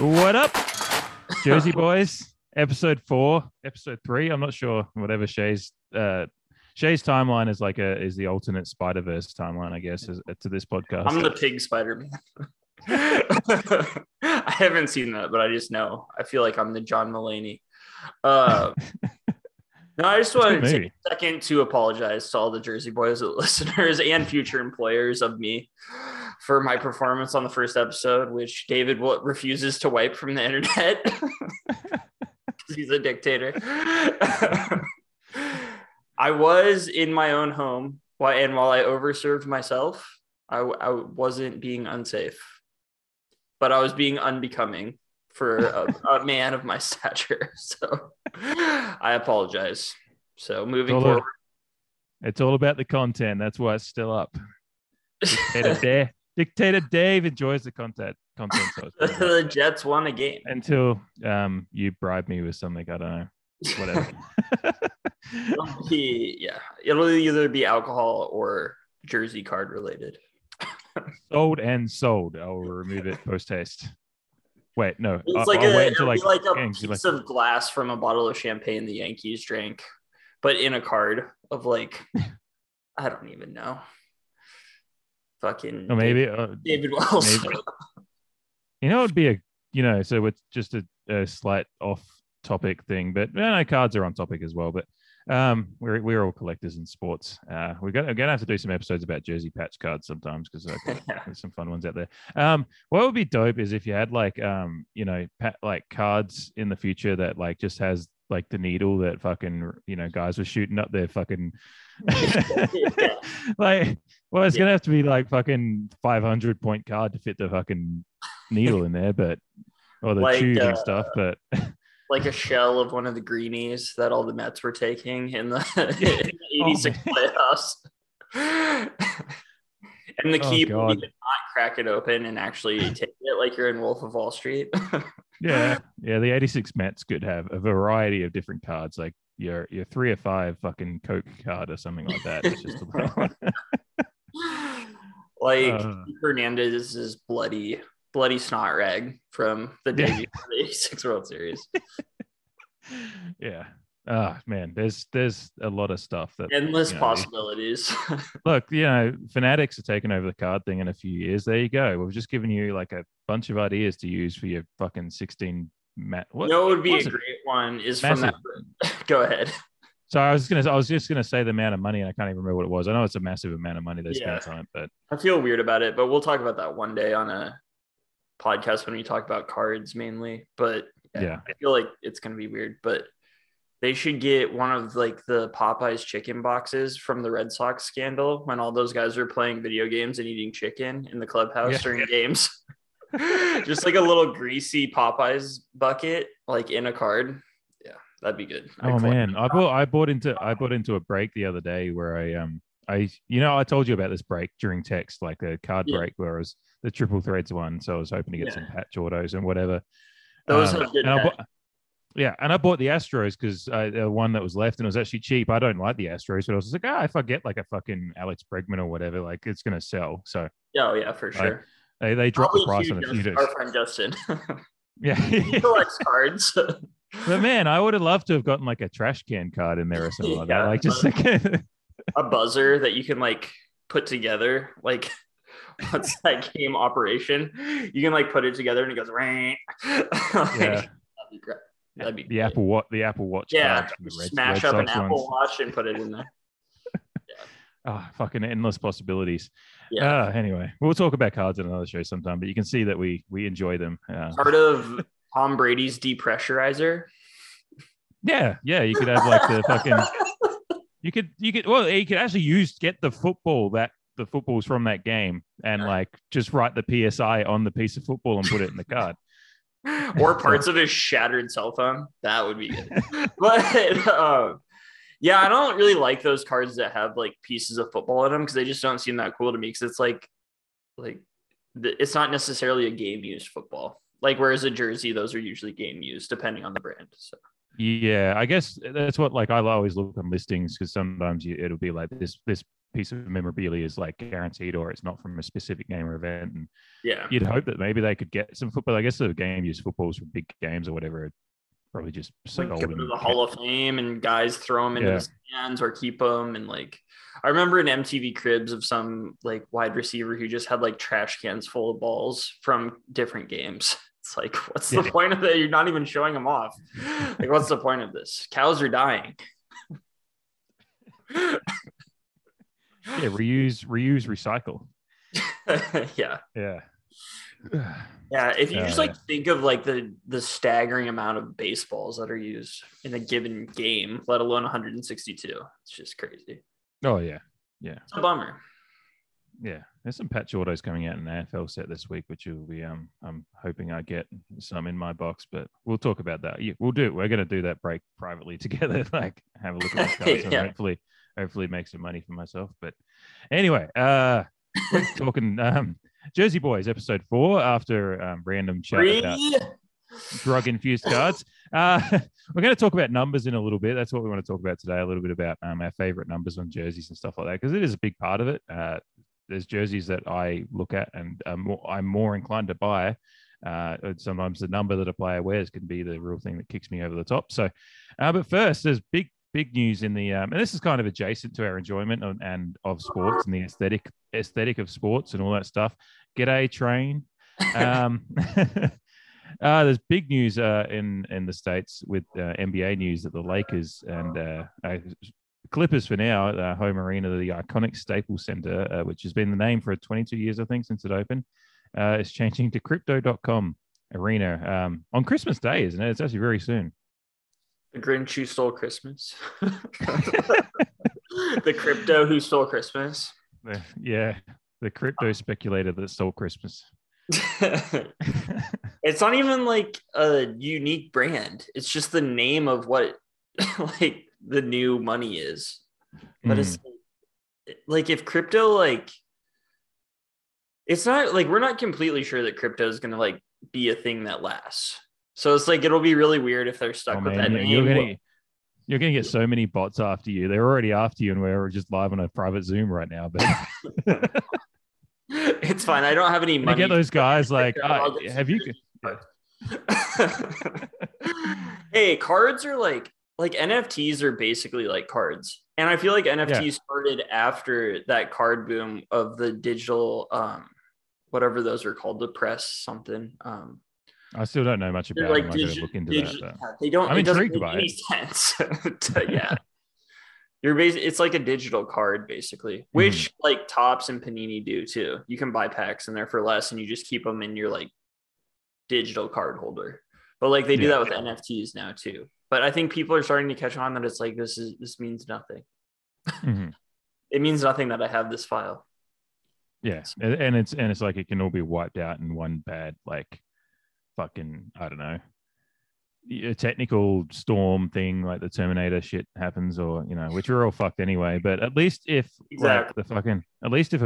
What up, Jersey boys? Episode 3. I'm not sure. Whatever Shay's timeline is like is the alternate Spider-Verse timeline, I guess, to this podcast. I'm the pig Spider-Man. I haven't seen that, but I just know. I feel like I'm the John Mulaney. No, I just wanted to take a second to apologize to all the Jersey boys, listeners, and future employers of me for my performance on the first episode, which David refuses to wipe from the internet. He's a dictator. I was in my own home, and while I overserved myself, I wasn't being unsafe, but I was being unbecoming for a man of my stature. So I apologize. So moving forward. It's all about the content. That's why it's still up. Dictator Dave enjoys the content. So the Jets won a game. Until you bribe me with something. I don't know. Whatever. It'll either be alcohol or jersey card related. Sold. I will remove it post haste. Wait, no. It's like a piece of glass from a bottle of champagne the Yankees drank, but in a card of like, I don't even know. Fucking. Or maybe David Wells. Maybe. You know, it'd be so it's just a slight off-topic thing, but cards are on topic as well. But we're all collectors in sports. We're gonna have to do some episodes about jersey patch cards sometimes because there's some fun ones out there. What would be dope is if you had cards in the future that like just has like the needle that fucking guys were shooting up their fucking. Gonna have to be like fucking 500 point card to fit the fucking needle in there, but or the tube and stuff, but like a shell of one of the greenies that all the Mets were taking in the 86 playoffs. And the key would be to not crack it open and actually take it like you're in Wolf of Wall Street. Yeah. The 86 Mets could have a variety of different cards, like your 3 or 5 fucking Coke card or something like that. It's just Fernandez's bloody snot rag from the debut of the 86 World Series. Yeah. Oh man, there's a lot of stuff that endless possibilities. Look, Fanatics are taking over the card thing in a few years. There you go. We've just given you like a bunch of ideas to use for your fucking 16 great one is massive. From that. Go ahead. So I was just gonna say the amount of money, and I can't even remember what it was. I know it's a massive amount of money they spent on it, but I feel weird about it. But we'll talk about that one day on a podcast when we talk about cards mainly. But I feel like it's gonna be weird. But they should get one of like the Popeye's chicken boxes from the Red Sox scandal when all those guys were playing video games and eating chicken in the clubhouse during games. Just like a little greasy Popeye's bucket, like in a card. Yeah, that'd be good. I bought into a break the other day where I told you about this break during text, like a card break where it was the triple threads one. So I was hoping to get some patch autos and whatever. Those are good. And I bought the Astros because the one that was left and it was actually cheap. I don't like the Astros, but I was just like, if I get like a fucking Alex Bregman or whatever, like it's gonna sell. So for sure. They dropped the price on a few days. Our friend Justin. He collects cards. But man, I would have loved to have gotten like a trash can card in there or something like that. Like just a buzzer that you can like put together. Like once that game operation, you can like put it together and it goes. That'd be great. That'd be great. The Apple Watch. Yeah, smash up an Apple Watch and put it in there. Fucking endless possibilities. Anyway, we'll talk about cards in another show sometime, but you can see that we enjoy them. Part of Tom Brady's depressurizer. Yeah. You could have like the fucking. You could actually get the football that the footballs from that game and like just write the PSI on the piece of football and put it in the card. Or parts of his shattered cell phone. That would be good. But. I don't really like those cards that have like pieces of football in them because they just don't seem that cool to me. Because it's it's not necessarily a game used football. Like whereas a jersey, those are usually game used depending on the brand. So I guess that's what I always look on listings because sometimes it'll be like this piece of memorabilia is like guaranteed, or it's not from a specific game or event. And yeah, you'd hope that maybe they could get some football. I guess the game used footballs for big games or whatever. Probably just sold them to the Hall of Fame, and guys throw them into the stands or keep them. And like, I remember an MTV Cribs of some like wide receiver who just had like trash cans full of balls from different games. It's like, what's the point of that? You're not even showing them off. Like, what's the point of this? Cows are dying. Reuse, recycle. Yeah. If you just like think of like the staggering amount of baseballs that are used in a given game, let alone 162, it's just crazy. Oh yeah, yeah. It's a bummer. Yeah, there's some patch autos coming out in the NFL set this week, which will be I'm hoping I get some in my box, but we'll talk about that. Yeah, we'll do. We're gonna do that break privately together. Like have a look at the cars. And hopefully make some money for myself. But anyway, we're talking Jersey Boys episode 4 after random chat about drug-infused cards. We're going to talk about numbers in a little bit. That's what we want to talk about today, a little bit about our favorite numbers on jerseys and stuff like that, because it is a big part of it. There's jerseys that I look at and I'm more inclined to buy. Sometimes the number that a player wears can be the real thing that kicks me over the top. So, but first, there's big news in the and this is kind of adjacent to our enjoyment and of sports and the aesthetic of sports and all that stuff. G'day train. There's big news in the States with NBA news that the Lakers and Clippers for now, home arena, the iconic Staples Center, which has been the name for 22 years, I think, since it opened, is changing to Crypto.com Arena on Christmas Day, isn't it? It's actually very soon. The Grinch who stole Christmas. The crypto who stole Christmas. Yeah, the crypto speculator that stole Christmas. It's not even like a unique brand. It's just the name of what like the new money is. But it's like if crypto like it's not like we're not completely sure that crypto is going to like be a thing that lasts. So it's like it'll be really weird if they're stuck with that name. You're gonna get so many bots after you. They're already after you, and we're just live on a private Zoom right now. But it's fine. I don't have any money. You get those guys like, have you? Hey, cards are like NFTs are basically like cards, and I feel like NFTs started after that card boom of the digital, whatever those are called, the press something. I still don't know much about them. I gotta look into that. They don't. I'm intrigued by it. Sense. Yeah, it's like a digital card basically, which like Topps and Panini do too. You can buy packs in there for less, and you just keep them in your like digital card holder. But like they do that with NFTs now too. But I think people are starting to catch on that it's like this means nothing. It means nothing that I have this file. Yeah, and it's like it can all be wiped out in one bad like. Fucking, I don't know, a technical storm thing like the Terminator shit happens, or you know, which we're all fucked anyway. But at least if if a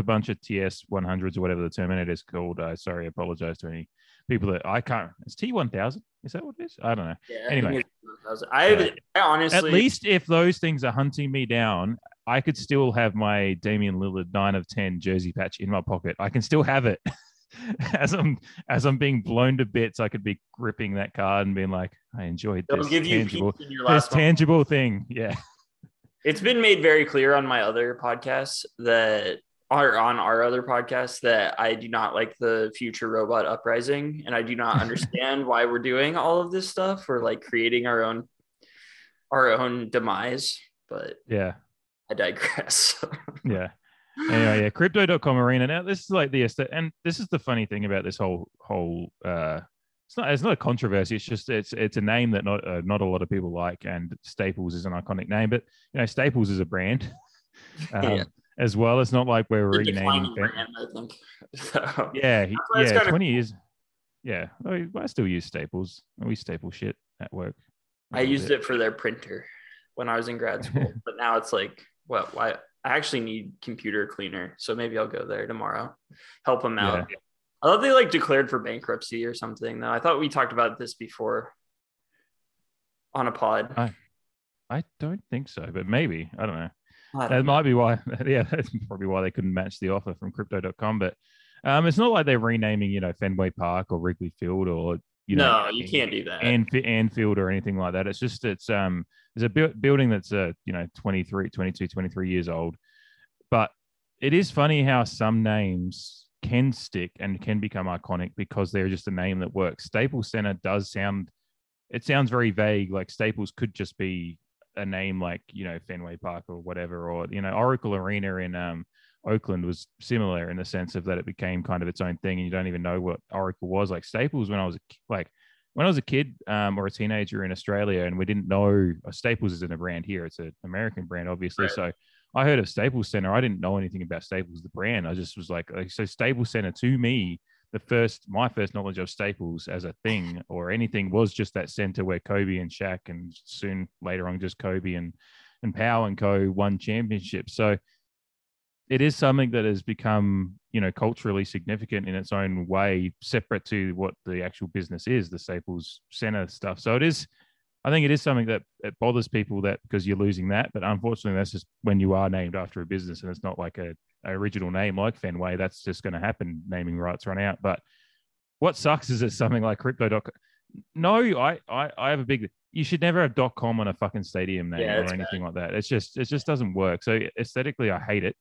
bunch of TS-100s or whatever the Terminator is called, sorry, I apologize to any people that I can't. It's T-1000. Is that what it is? I don't know. Yeah, anyway, I honestly, at least if those things are hunting me down, I could still have my Damian Lillard 9/10 jersey patch in my pocket. I can still have it. As I'm being blown to bits, I could be gripping that card and being like, I enjoyed this tangible thing. Yeah. It's been made very clear on my other podcasts that I do not like the future robot uprising, and I do not understand why we're doing all of this stuff. We're like creating our own demise, but yeah, I digress. Yeah. Anyway, yeah, crypto.com arena. Now this is like this is the funny thing about this whole it's not a controversy. It's just it's a name that not a lot of people like, and Staples is an iconic name, but you know, Staples is a brand as well. It's not like we're renaming brand, I think. So, yeah, 20 years. Yeah, I still use Staples. We staple shit at work. I used it for their printer when I was in grad school, but now it's like, well, why? I actually need computer cleaner, so maybe I'll go there tomorrow. Help them out. Yeah. I thought they like declared for bankruptcy or something, though. I thought we talked about this before on a pod. I don't think so, but maybe. I don't know. That might be why. Yeah, that's probably why they couldn't match the offer from Crypto.com. But it's not like they're renaming, you know, Fenway Park or Wrigley Field or, you know, no, you can't do that. Anfield or anything like that. It's just it's a building that's you know 23 years old. But it is funny how some names can stick and can become iconic because they're just a name that works. Staples Center sounds very vague. Like Staples could just be a name like, you know, Fenway Park or whatever, or, you know, Oracle Arena in Oakland was similar in the sense of that it became kind of its own thing and you don't even know what Oracle was. Like Staples, when I was a kid or a teenager in Australia, and we didn't know Staples isn't a brand here. It's an American brand, obviously. Right. So I heard of Staples Center. I didn't know anything about Staples, the brand. I just was like so Staples Center to me, my first knowledge of Staples as a thing or anything was just that center where Kobe and Shaq and soon later on just Kobe and Powell and co won championships. So it is something that has become, you know, culturally significant in its own way, separate to what the actual business is, the Staples Center stuff. So it is, I think it is something that it bothers people that because you're losing that, but unfortunately that's just when you are named after a business and it's not like a original name like Fenway, that's just going to happen. Naming rights run out. But what sucks is it's something like Crypto.com. No, I have a big, you should never have .com on a fucking stadium name or anything bad like that. It just doesn't work. So aesthetically, I hate it.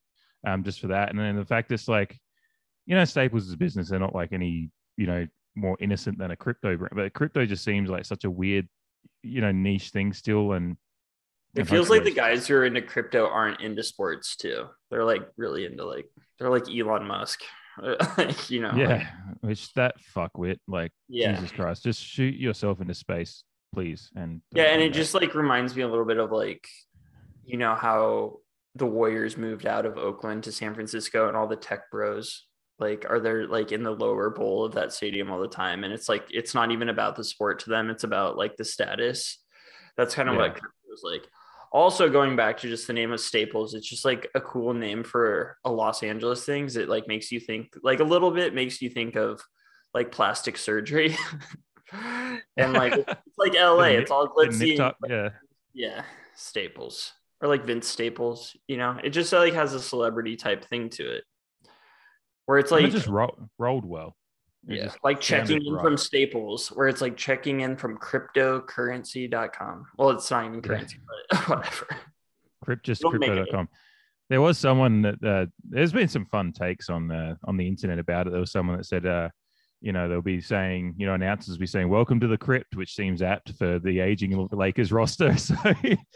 Just for that. And then the fact it's like, you know, Staples is a business. They're not like any, you know, more innocent than a crypto brand. But crypto just seems like such a weird, you know, niche thing still. And it feels like the guys who are into crypto aren't into sports too. They're like really into like, they're like Elon Musk, like, you know. Yeah. Which that fuckwit, like, yeah. Jesus Christ, just shoot yourself into space, please. And yeah. And it just like reminds me a little bit of like, you know, how the Warriors moved out of Oakland to San Francisco and all the tech bros like are there like in the lower bowl of that stadium all the time. And it's like, it's not even about the sport to them. It's about like the status. That's kind of what it was like. Also going back to just the name of Staples, it's just like a cool name for a Los Angeles things. It like makes you think like a little bit makes you think of like plastic surgery and like, it's like LA, it's all glitzy. Yeah. Staples. Or like Vince Staples, you know, it just like has a celebrity type thing to it where it's like it just rolled well. Yeah. Like checking in from Staples where it's like checking in from cryptocurrency.com. Well, it's not even currency, but whatever. Just crypto.com. There was someone that there's been some fun takes on the internet about it. There was someone that said, you know, they'll be saying, you know, announcers will be saying, welcome to the crypt, which seems apt for the aging Lakers roster. So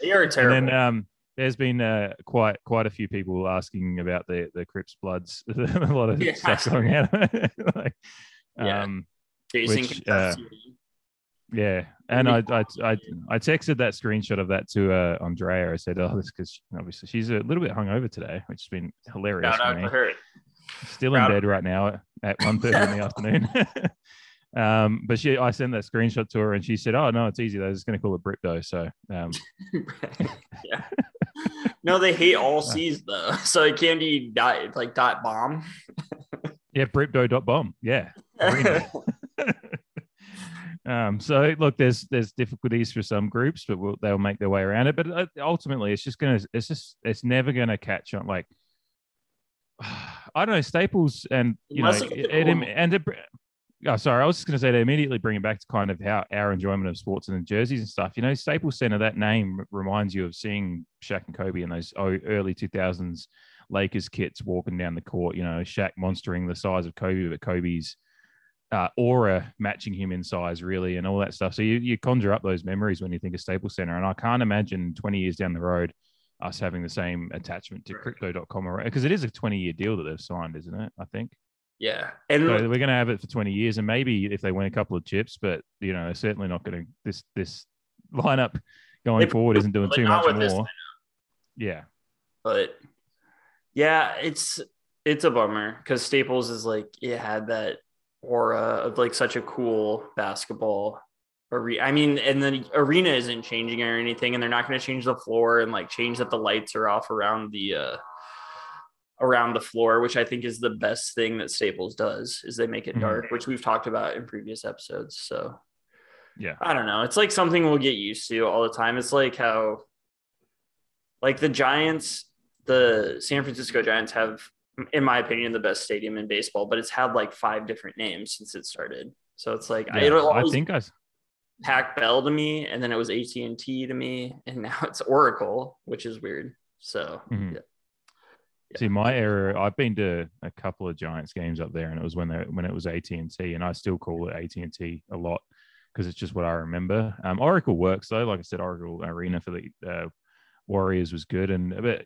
they are terrible. And then, there's been quite a few people asking about the Crips Bloods. A lot of stuff going out. Like, yeah. And I texted that screenshot of that to Andrea. I said, oh, this because obviously she's a little bit hungover today, which has been hilarious. Shout out to her. Still in bed right now at 1:30 in the afternoon. But I sent that screenshot to her and she said, oh no, it's easy. They're just going to call it Bripto. So, yeah. No, they hate all C's though. So it can be dot bomb. Yeah. Bripto.bomb. Yeah. So look, there's difficulties for some groups, but they'll make their way around it. But ultimately it's never going to catch on. Like, I don't know, Staples and, you know, I was just going to say to immediately bring it back to kind of how our enjoyment of sports and the jerseys and stuff. You know, Staples Center, that name reminds you of seeing Shaq and Kobe in those early 2000s Lakers kits walking down the court. You know, Shaq monstering the size of Kobe, but Kobe's aura matching him in size, really, and all that stuff. So you conjure up those memories when you think of Staples Center. And I can't imagine 20 years down the road us having the same attachment to Crypto.com, because it is a 20-year deal that they've signed, isn't it? I think. Yeah. And so we're going to have it for 20 years and maybe if they win a couple of chips, but you know, they're certainly not going to, this lineup going forward isn't doing too much more. Yeah. But yeah, it's a bummer because Staples is like, it had that aura of like such a cool basketball arena. I mean, and the arena isn't changing or anything and they're not going to change the floor and like change that the lights are off around the floor, which I think is the best thing that Staples does is they make it dark, which we've talked about in previous episodes. So yeah, I don't know. It's like something we'll get used to all the time. It's like how like the Giants the San Francisco Giants have, in my opinion, the best stadium in baseball, but it's had like five different names since it started. So it's like, yeah, I think Pac Bell to me, and then it was AT&T to me, and now it's Oracle, which is weird. So yeah. See, my era, I've been to a couple of Giants games up there, and it was when it was AT&T, and I still call it AT&T a lot because it's just what I remember. Oracle works, though. Like I said, Oracle Arena for the Warriors was good.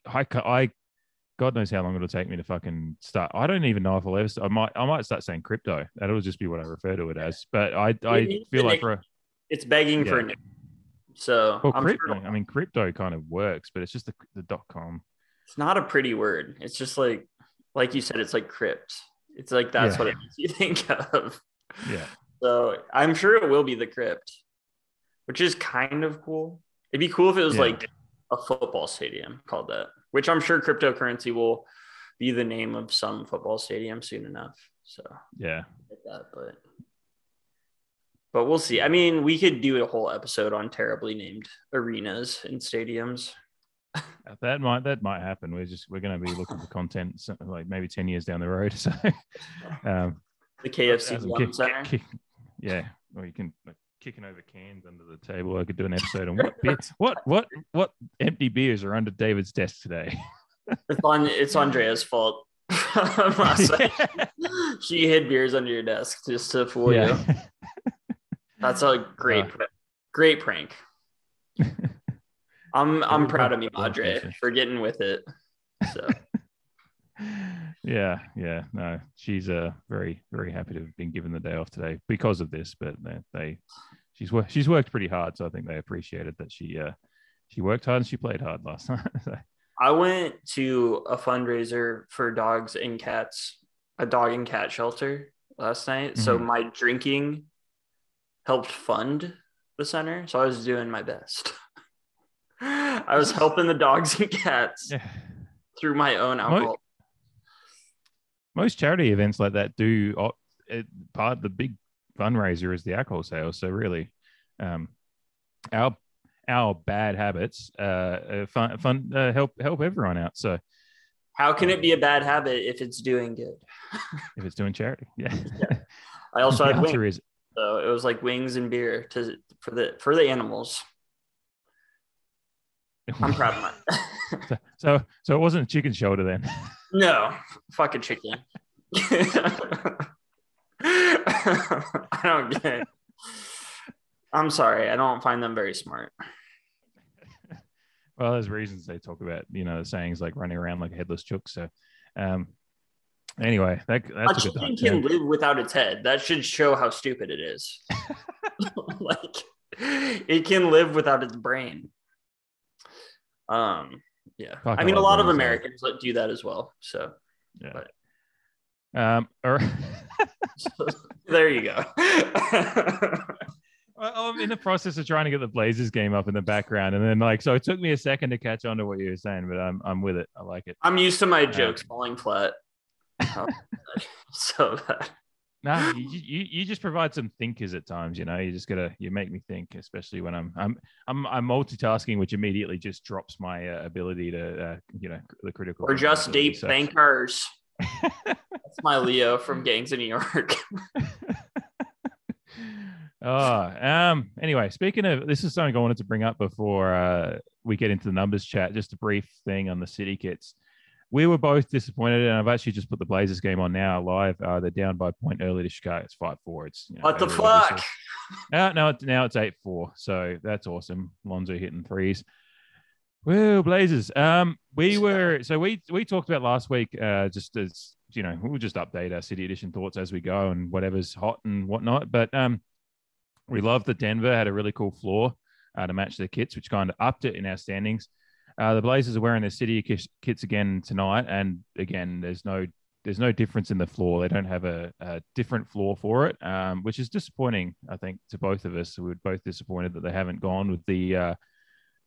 But God knows how long it'll take me to fucking start. I don't even know if I'll ever start. I might start saying crypto. That'll just be what I refer to it as. But I feel like it's begging for a new. So well, crypto kind of works, but it's just the .com. It's not a pretty word. It's just like you said, it's like crypt. It's like that's what it makes you think of. Yeah. So I'm sure it will be the crypt, which is kind of cool. It'd be cool if it was like a football stadium called that, which I'm sure cryptocurrency will be the name of some football stadium soon enough. So yeah. But we'll see. I mean, we could do a whole episode on terribly named arenas and stadiums. That might happen. We're going to be looking for content like maybe 10 years down the road. So the KFC one center. Or you can like kicking over cans under the table. I could do an episode on what empty beers are under David's desk today. It's Andrea's fault. She hid beers under your desk just to fool you. That's a great prank. I'm proud of me, Madre, for getting with it. So. Yeah, no, she's very, very happy to have been given the day off today because of this. But she's worked pretty hard, so I think they appreciated that she worked hard and she played hard last night. So. I went to a fundraiser for dogs and cats, a dog and cat shelter last night. Mm-hmm. So my drinking helped fund the center, so I was doing my best. I was helping the dogs and cats through my own alcohol. Most charity events like that do part of the big fundraiser is the alcohol sale. So really, our bad habits fun help everyone out. So how can it be a bad habit if it's doing good? If it's doing charity, I also had wings, so it was like wings and beer for the animals. I'm proud of mine. so it wasn't a chicken shoulder then? No, fucking chicken. I don't get it. I'm sorry. I don't find them very smart. Well, there's reasons they talk about, the sayings like running around like a headless chook. So anyway, that's a good chicken can live without its head. That should show how stupid it is. Like it can live without its brain. I mean, a lot of Americans that do that as well. So, So, there you go. I'm in the process of trying to get the Blazers game up in the background, and then so it took me a second to catch on to what you were saying, but I'm with it. I like it. I'm used to my jokes falling flat. So bad. No, you just provide some thinkers at times, you just gotta, you make me think, especially when I'm multitasking, which immediately just drops my ability to, the critical. Or just deep thinkers. That's my Leo from Gangs of New York. Anyway, speaking of, this is something I wanted to bring up before we get into the numbers chat, just a brief thing on the city kits. We were both disappointed, and I've actually just put the Blazers game on now live. They're down by a point early to Chicago. It's 5-4. It's what the fuck? Now it's 8-4. So that's awesome. Lonzo hitting threes. Woo, Blazers. We talked about last week. Just as we'll just update our City Edition thoughts as we go and whatever's hot and whatnot. But we love that Denver had a really cool floor to match their kits, which kind of upped it in our standings. The Blazers are wearing their city kits again tonight, and again, there's no difference in the floor. They don't have a different floor for it, which is disappointing, I think, to both of us. We were both disappointed that they haven't gone with the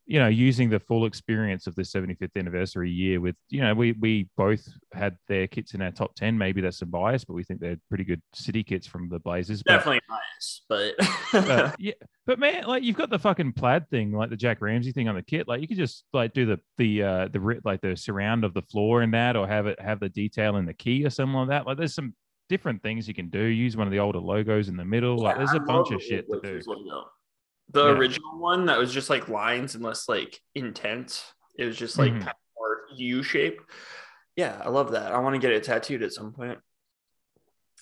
you know, using the full experience of the 75th anniversary year with, you know, we both had their kits in our top 10. Maybe that's a bias, but we think they're pretty good city kits from the Blazers. Definitely bias, but... yeah. But man, like, you've got the fucking plaid thing, like the Jack Ramsey thing on the kit. Like, you could just like do the surround of the floor in that, or have the detail in the key or something like that. Like, there's some different things you can do. Use one of the older logos in the middle. Yeah, like, there's a bunch of shit to do. The original one that was just like lines and less like intent. It was just like kind of more U-shape. Yeah, I love that. I want to get it tattooed at some point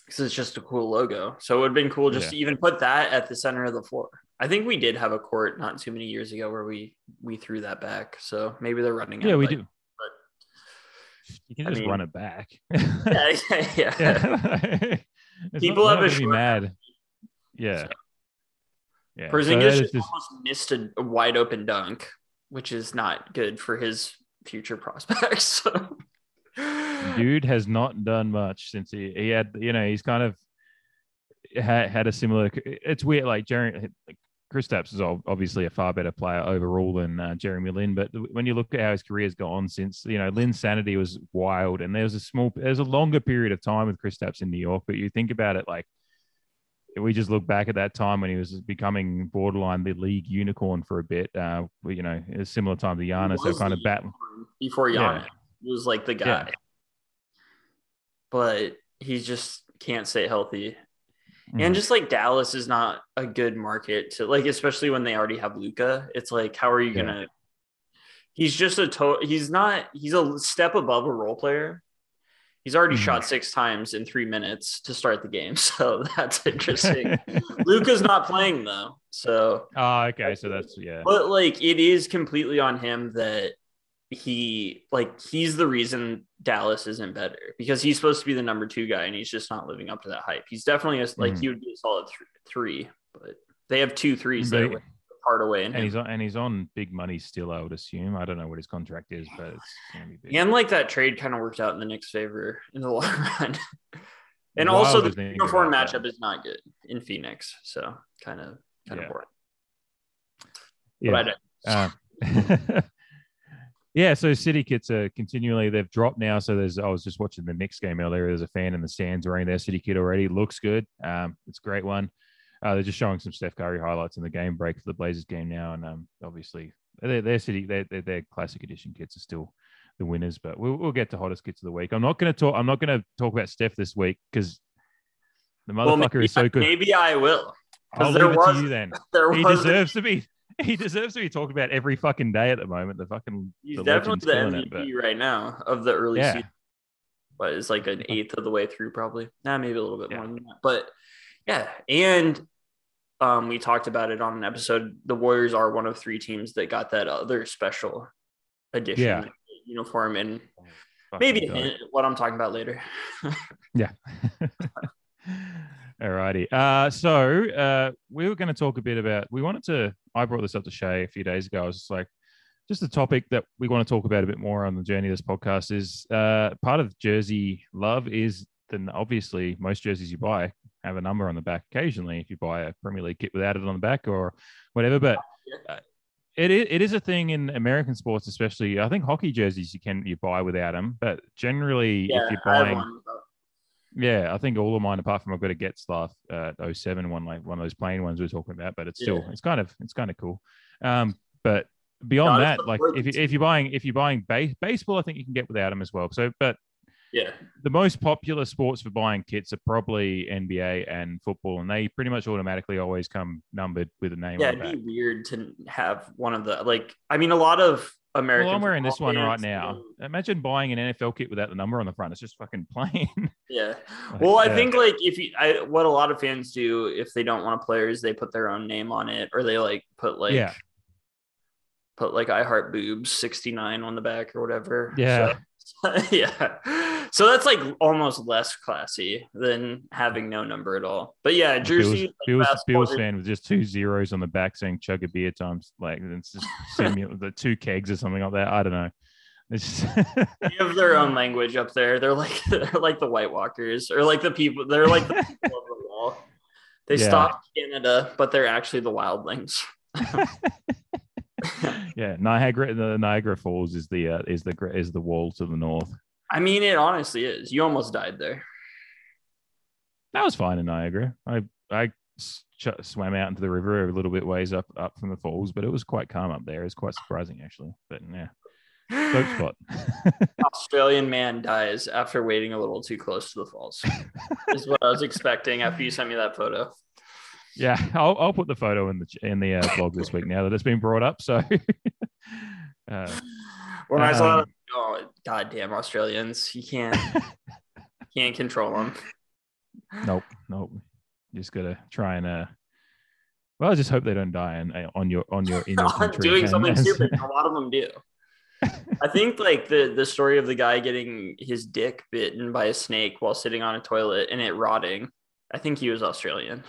because it's just a cool logo. So it would have been cool just to even put that at the center of the floor. I think we did have a court not too many years ago where we threw that back. So maybe they're running out. Yeah, we do. But you can just run it back. Yeah. People have a short mad. Yeah. So. Yeah, Porzingis almost missed a wide open dunk, which is not good for his future prospects. So. Dude has not done much since he had, you know, he's kind of had a similar. It's weird, like Kristaps is obviously a far better player overall than Jeremy Lin, but when you look at how his career has gone since, you know, Lin's sanity was wild, and there's a longer period of time with Kristaps in New York, but you think about it, like. We just look back at that time when he was becoming borderline the league unicorn for a bit. You know, a similar time to Giannis, so kind of battle before Giannis was like the guy, but he just can't stay healthy. And just like Dallas is not a good market to like, especially when they already have Luka. It's like, how are you gonna? He's just he's a step above a role player. He's already shot 6 times in 3 minutes to start the game. So that's interesting. Luka's not playing though. So. Oh, okay. So that's, But like, it is completely on him that he's the reason Dallas isn't better, because he's supposed to be the number 2 guy and he's just not living up to that hype. He's definitely he would be a solid 3, but they have 2 3s that are hard away. And he's on big money still, I would assume. I don't know what his contract is, but it's going to be big. And like that trade kind of worked out in the Knicks' favor in the long run. And well, also the uniform matchup is not good in Phoenix. So kind of boring. So city kits are continually, they've dropped now. So I was just watching the Knicks game earlier. There's a fan in the stands wearing their city kit already. Looks good. It's a great one. They're just showing some Steph Curry highlights in the game break for the Blazers game now, and obviously their classic edition kits are still the winners. But we'll get to hottest kits of the week. I'm not going to talk about Steph this week because the motherfucker is so good. Maybe I will. I'll leave it to you then. He deserves to be talked about every fucking day at the moment. He's definitely the MVP right now of the early season. But it's like an eighth of the way through, probably. Maybe a little bit more than that, but. Yeah, and we talked about it on an episode. The Warriors are one of 3 teams that got that other special edition uniform, and maybe what I'm talking about later. All righty. So we were going to talk a bit about. I brought this up to Shay a few days ago. I was just like, just a topic that we want to talk about a bit more on the journey of this podcast is part of jersey love is then obviously most jerseys you buy have a number on the back occasionally if you buy a Premier League kit without it on the back or whatever. But it is a thing in American sports, especially I think hockey jerseys you buy without them. But generally, if you're buying, I think all of mine apart from I've got a Getzlaf 07 one, like one of those plain ones we were talking about. But it's still it's kind of cool. But beyond that, like if you're buying baseball, I think you can get without them as well. So, but. Yeah, the most popular sports for buying kits are probably NBA and football, and they pretty much automatically always come numbered with a name. Yeah, it'd be weird to have one of the a lot of Americans. Well, I'm wearing this one right now. Imagine buying an NFL kit without the number on the front. It's just fucking plain. Yeah. Well, I think what a lot of fans do if they don't want a player is they put their own name on it, or they put I Heart Boobs 69 on the back or whatever. Yeah. So that's like almost less classy than having no number at all. But yeah, jersey. Bills fan with just 2 zeros on the back saying "chug a beer" times it's just the 2 kegs or something like that. I don't know. It's they have their own language up there. They're like the White Walkers or like the people. They're like the people of the wall. They stopped Canada, but they're actually the wildlings. Yeah, Niagara Falls is the wall to the north. I mean, it honestly is. You almost died there. That was fine in Niagara. I swam out into the river a little bit ways up from the falls, but it was quite calm up there. It's quite surprising, actually. But yeah. Dope spot. Australian man dies after wading a little too close to the falls. Is what I was expecting after you sent me that photo. Yeah, I'll put the photo in the blog this week now that it's been brought up. So when I saw, goddamn Australians, you can't control them. Nope. Just gotta try and. Well, I just hope they don't die on your in your country. Doing something stupid. A lot of them do. I think like the story of the guy getting his dick bitten by a snake while sitting on a toilet and it rotting. I think he was Australian.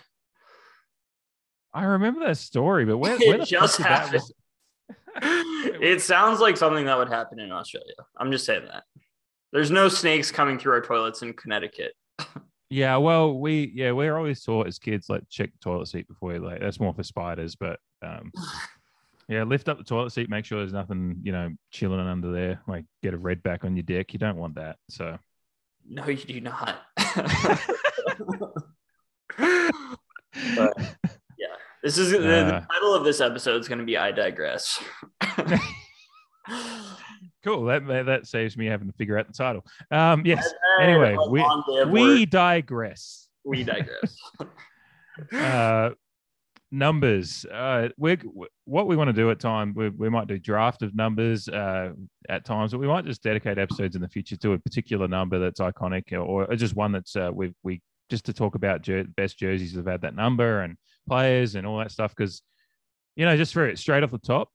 I remember that story, but where the just fuck happened. It sounds like something that would happen in Australia. I'm just saying that. There's no snakes coming through our toilets in Connecticut. Yeah, well, we're always taught as kids like check the toilet seat before you, like that's more for spiders, but yeah, lift up the toilet seat, make sure there's nothing, chilling under there, like get a red back on your dick. You don't want that. So no, you do not. But yeah. This is the title of this episode is gonna be I Digress. Cool. That saves me having to figure out the title. Yes. Anyway, we digress. We digress. Numbers. What we want to do at time, we might do draft of numbers at times, but we might just dedicate episodes in the future to a particular number that's iconic, or just one that's we just to talk about best jerseys that have had that number and players and all that stuff. Because just for it straight off the top,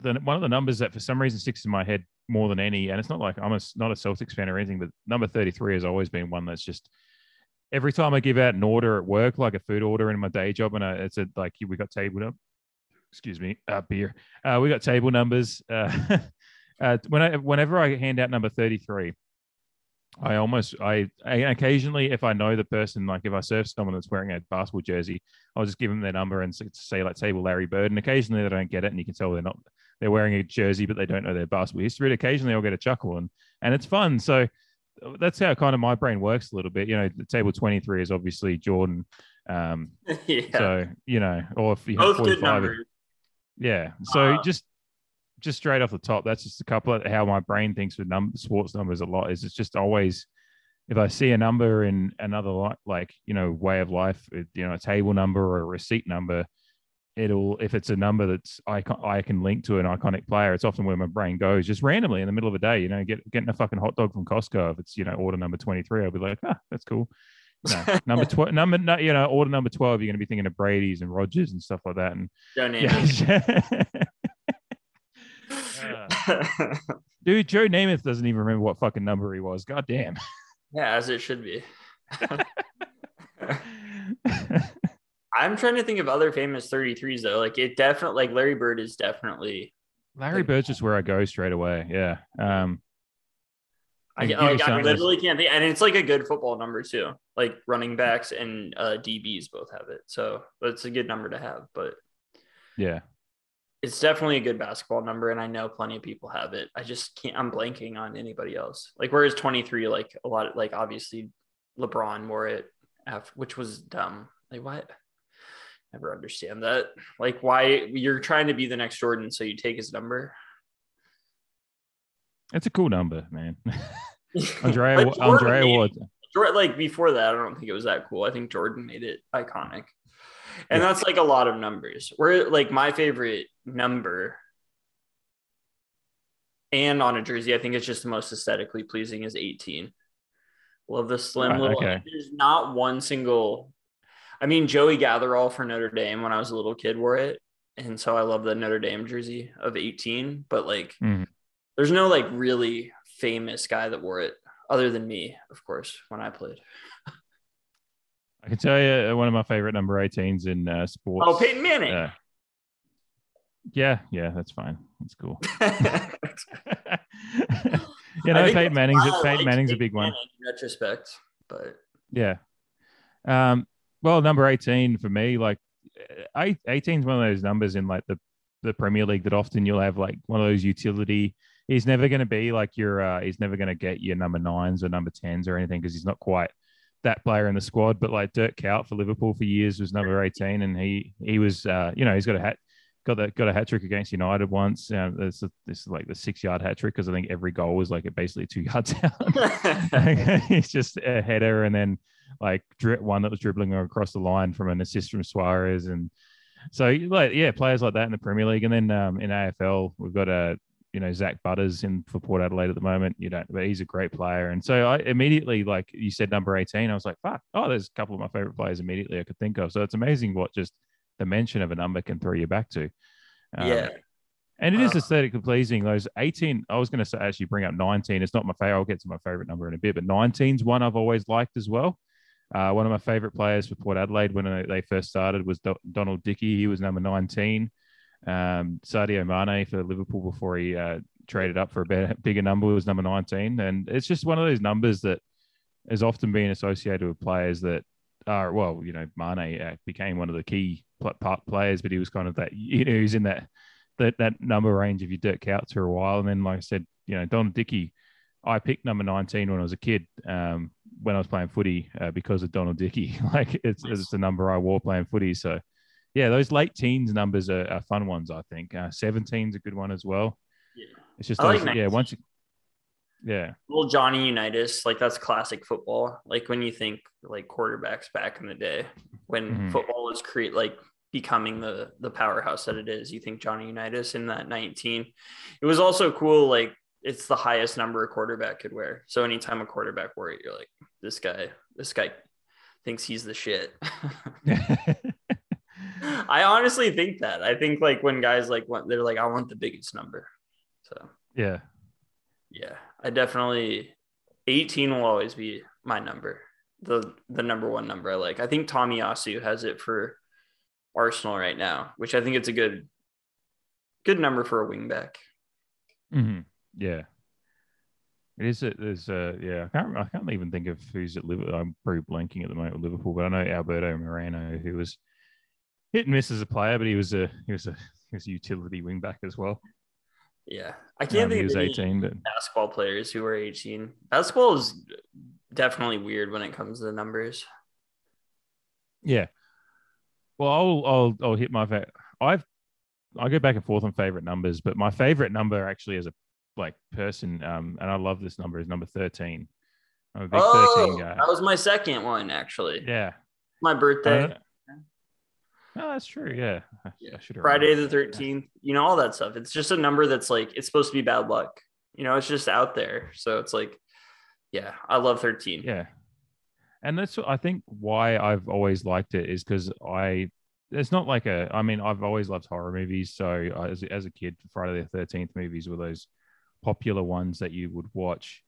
one of the numbers that for some reason sticks in my head more than any, and it's not like I'm not a Celtics fan or anything, but number 33 has always been one that's just. Every time I give out an order at work, like a food order in my day job, and we got table up. Excuse me, beer. We got table numbers. Whenever I hand out number 33, I occasionally, if I know the person, like if I serve someone that's wearing a basketball jersey, I'll just give them their number and say like table Larry Bird. And occasionally they don't get it, and you can tell they're wearing a jersey, but they don't know their basketball history. And occasionally I'll get a chuckle, and it's fun. So. That's how kind of my brain works a little bit. The table 23 is obviously Jordan. Yeah. So, or if you have 45. Yeah. So just straight off the top, that's just a couple of how my brain thinks with sports numbers a lot is it's just always, if I see a number in another way of life, a table number or a receipt number, if it's a number that's I can link to an iconic player, it's often where my brain goes just randomly in the middle of the day, getting a fucking hot dog from Costco. If it's, order number 23, I'll be like, that's cool. No, order number 12, you're going to be thinking of Brady's and Rodgers and stuff like that. And Joe Namath. Dude, Joe Namath doesn't even remember what fucking number he was. God damn. Yeah, as it should be. I'm trying to think of other famous 33s though. Like it definitely, like Larry Bird is definitely. Larry Bird's just where I go straight away. Yeah. I literally can't think, and it's like a good football number too. Like running backs and DBs both have it, so it's a good number to have. But yeah, it's definitely a good basketball number, and I know plenty of people have it. I just can't. I'm blanking on anybody else. Like whereas 23, like a lot of, like obviously LeBron wore it, which was dumb. Like what? Never understand that. Like why you're trying to be the next Jordan, so you take his number. It's a cool number, man. Andrea Ward. Like before that, I don't think it was that cool. I think Jordan made it iconic. And that's like a lot of numbers. Where like my favorite number and on a jersey, I think it's just the most aesthetically pleasing is 18. Love the slim little. Okay. There's not one single. I mean, Joey Gatherall for Notre Dame when I was a little kid wore it. And so I love the Notre Dame jersey of 18. But, like, there's no, like, really famous guy that wore it other than me, of course, when I played. I can tell you one of my favorite number 18s in sports. Oh, Peyton Manning. Yeah, that's fine. That's cool. Peyton Manning's a big one. In retrospect, but. Yeah. Well, number 18 for me, like 18 is one of those numbers in like the the Premier League that often you'll have like one of those utility. He's never going to be like your he's never going to get your number nines or number tens or anything because he's not quite that player in the squad. But like Dirk Kuyt for Liverpool for years was number 18, and he was you know, he's got a hat. Got a hat trick against United once. This is like the 6-yard hat trick because I think every goal was like basically 2 yards out. It's just a header, and then like one that was dribbling across the line from an assist from Suarez, and so like yeah, players like that in the Premier League, and then in AFL we've got a Zach Butters in for Port Adelaide at the moment. But he's a great player, and so I immediately, like you said, number 18. I was like, fuck, oh, there's a couple of my favorite players immediately I could think of. So it's amazing what just the mention of a number can throw you back to. And it is aesthetically pleasing. Those 18, I was going to say, actually bring up 19. It's not my favorite. I'll get to my favorite number in a bit, but 19's one I've always liked as well. One of my favorite players for Port Adelaide when they first started was Donald Dickey. He was number 19. Sadio Mane for Liverpool before he traded up for a bigger number was number 19. And it's just one of those numbers that is often being associated with players that are, well, Mane became one of the key players, but he was kind of that, he's in that number range of your Dirk Kuyt for a while. And then, like I said, Donald Dickey, I picked number 19 when I was a kid, when I was playing footy, because of Donald Dickey. Like it's the number I wore playing footy. So yeah, those late teens numbers are fun ones, I think. 17's a good one as well. Yeah. It's just, Little Johnny Unitas, like that's classic football. Like when you think like quarterbacks back in the day, when football was becoming the powerhouse that it is, you think Johnny Unitas in that 19. It was also cool. Like it's the highest number a quarterback could wear. So anytime a quarterback wore it, you're like, this guy thinks he's the shit. I honestly think that. I think like when guys they're like, I want the biggest number. So yeah. Yeah, I definitely 18 will always be my number, the number one number I like. I think Tomiyasu has it for Arsenal right now, which I think it's a good number for a wingback. Mm-hmm. Yeah, it is. I can't even think of who's at Liverpool. I'm pretty blanking at the moment with Liverpool, but I know Alberto Moreno, who was hit and miss as a player, but he was a utility wingback as well. Yeah, I can't think of 18, but basketball players who were 18. Basketball is definitely weird when it comes to the numbers. Yeah, well, I'll hit my I go back and forth on favorite numbers, but my favorite number actually as a person, and I love this number, is number 13. I'm a big 13 guy. That was my second one actually. Yeah, my birthday. Oh, that's true. Yeah. Friday the 13th, all that stuff. It's just a number that's it's supposed to be bad luck. It's just out there. So it's I love 13. Yeah. And that's, I think, why I've always liked it is because I've always loved horror movies. So as a kid, Friday the 13th movies were those popular ones that you would watch.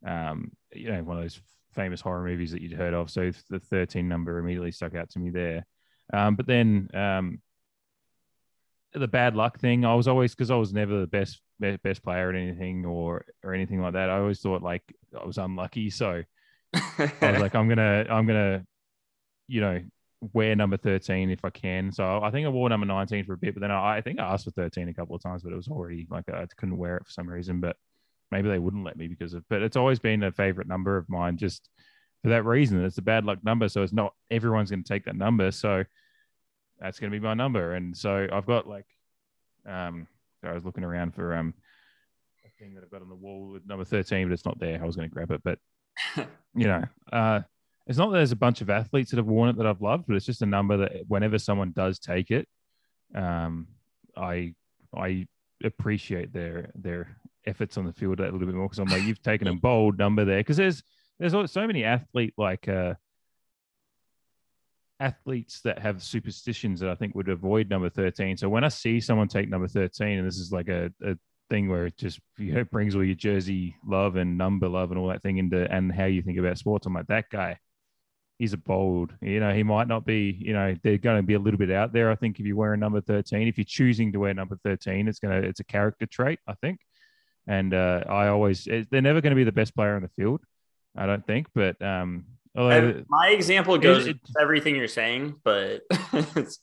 One of those famous horror movies that you'd heard of. So the 13 number immediately stuck out to me there. But then the bad luck thing, I was always, because I was never the best player at anything or anything like that. I always thought I was unlucky. So I was like, I'm going to, wear number 13 if I can. So I think I wore number 19 for a bit, but then I think I asked for 13 a couple of times, but it was already I couldn't wear it for some reason, but maybe they wouldn't let me but it's always been a favorite number of mine, just for that reason. It's a bad luck number, so it's not everyone's going to take that number, so that's going to be my number. And so I've got I was looking around for a thing that I've got on the wall with number 13, but it's not there. I was going to grab it, but it's not that there's a bunch of athletes that have worn it that I've loved, but it's just a number that whenever someone does take it, I appreciate their efforts on the field a little bit more, because I'm like, you've taken a bold number there, because there's so many athletes that have superstitions that I think would avoid number 13. So when I see someone take number 13, and this is a thing where it just brings all your jersey love and number love and all that thing into, and how you think about sports, I'm like, that guy, he's a bold, he might not be, they're going to be a little bit out there. I think if you wear a number 13, if you're choosing to wear number 13, it's a character trait, I think. And they're never going to be the best player on the field, I don't think, but my example goes everything you're saying, but because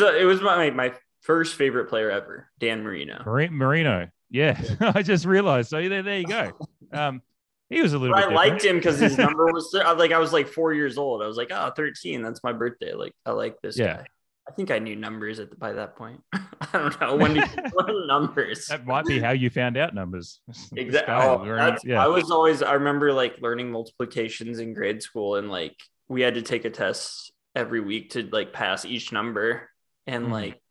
it was my First favorite player ever, Dan Marino. Marino. Yeah, I just realized. So there you go. He was a little bit different. I liked him because his number was like, I was like 4 years old. I was like, oh, 13. That's my birthday. Like, I like this guy. I think I knew numbers by that point. I don't know. When numbers? That might be how you found out numbers. Exactly. I was always, I remember like learning multiplications in grade school, and like we had to take a test every week to like pass each number. And like,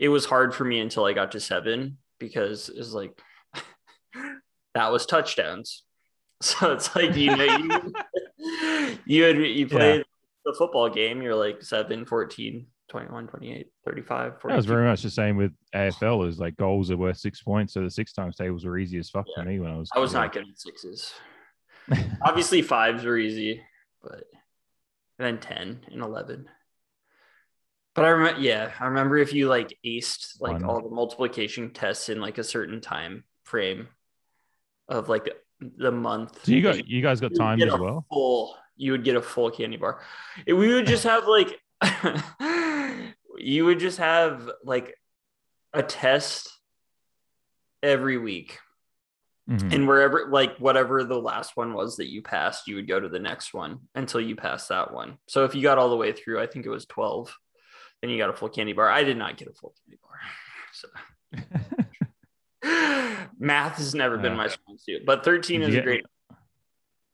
it was hard for me until I got to 7, because it's like, that was touchdowns. So it's like, you know, you played the football game, you're like 7, 14, 21, 28, 35, 42. That was very much the same with AFL, is like goals are worth 6 points. So the 6 times tables were easy as fuck for me when I was not getting 6s. Obviously 5s were easy, but then 10 and 11. But I remember if you like aced like all the multiplication tests in like a certain time frame of like the month. So you guys got timed as well? You would get a full candy bar. We would just have like, you would just have like a test every week. Mm-hmm. And wherever, like whatever the last one was that you passed, you would go to the next one until you passed that one. So if you got all the way through, I think it was 12, then you got a full candy bar. I did not get a full candy bar. So math has never been my strong suit, but 13 is a great.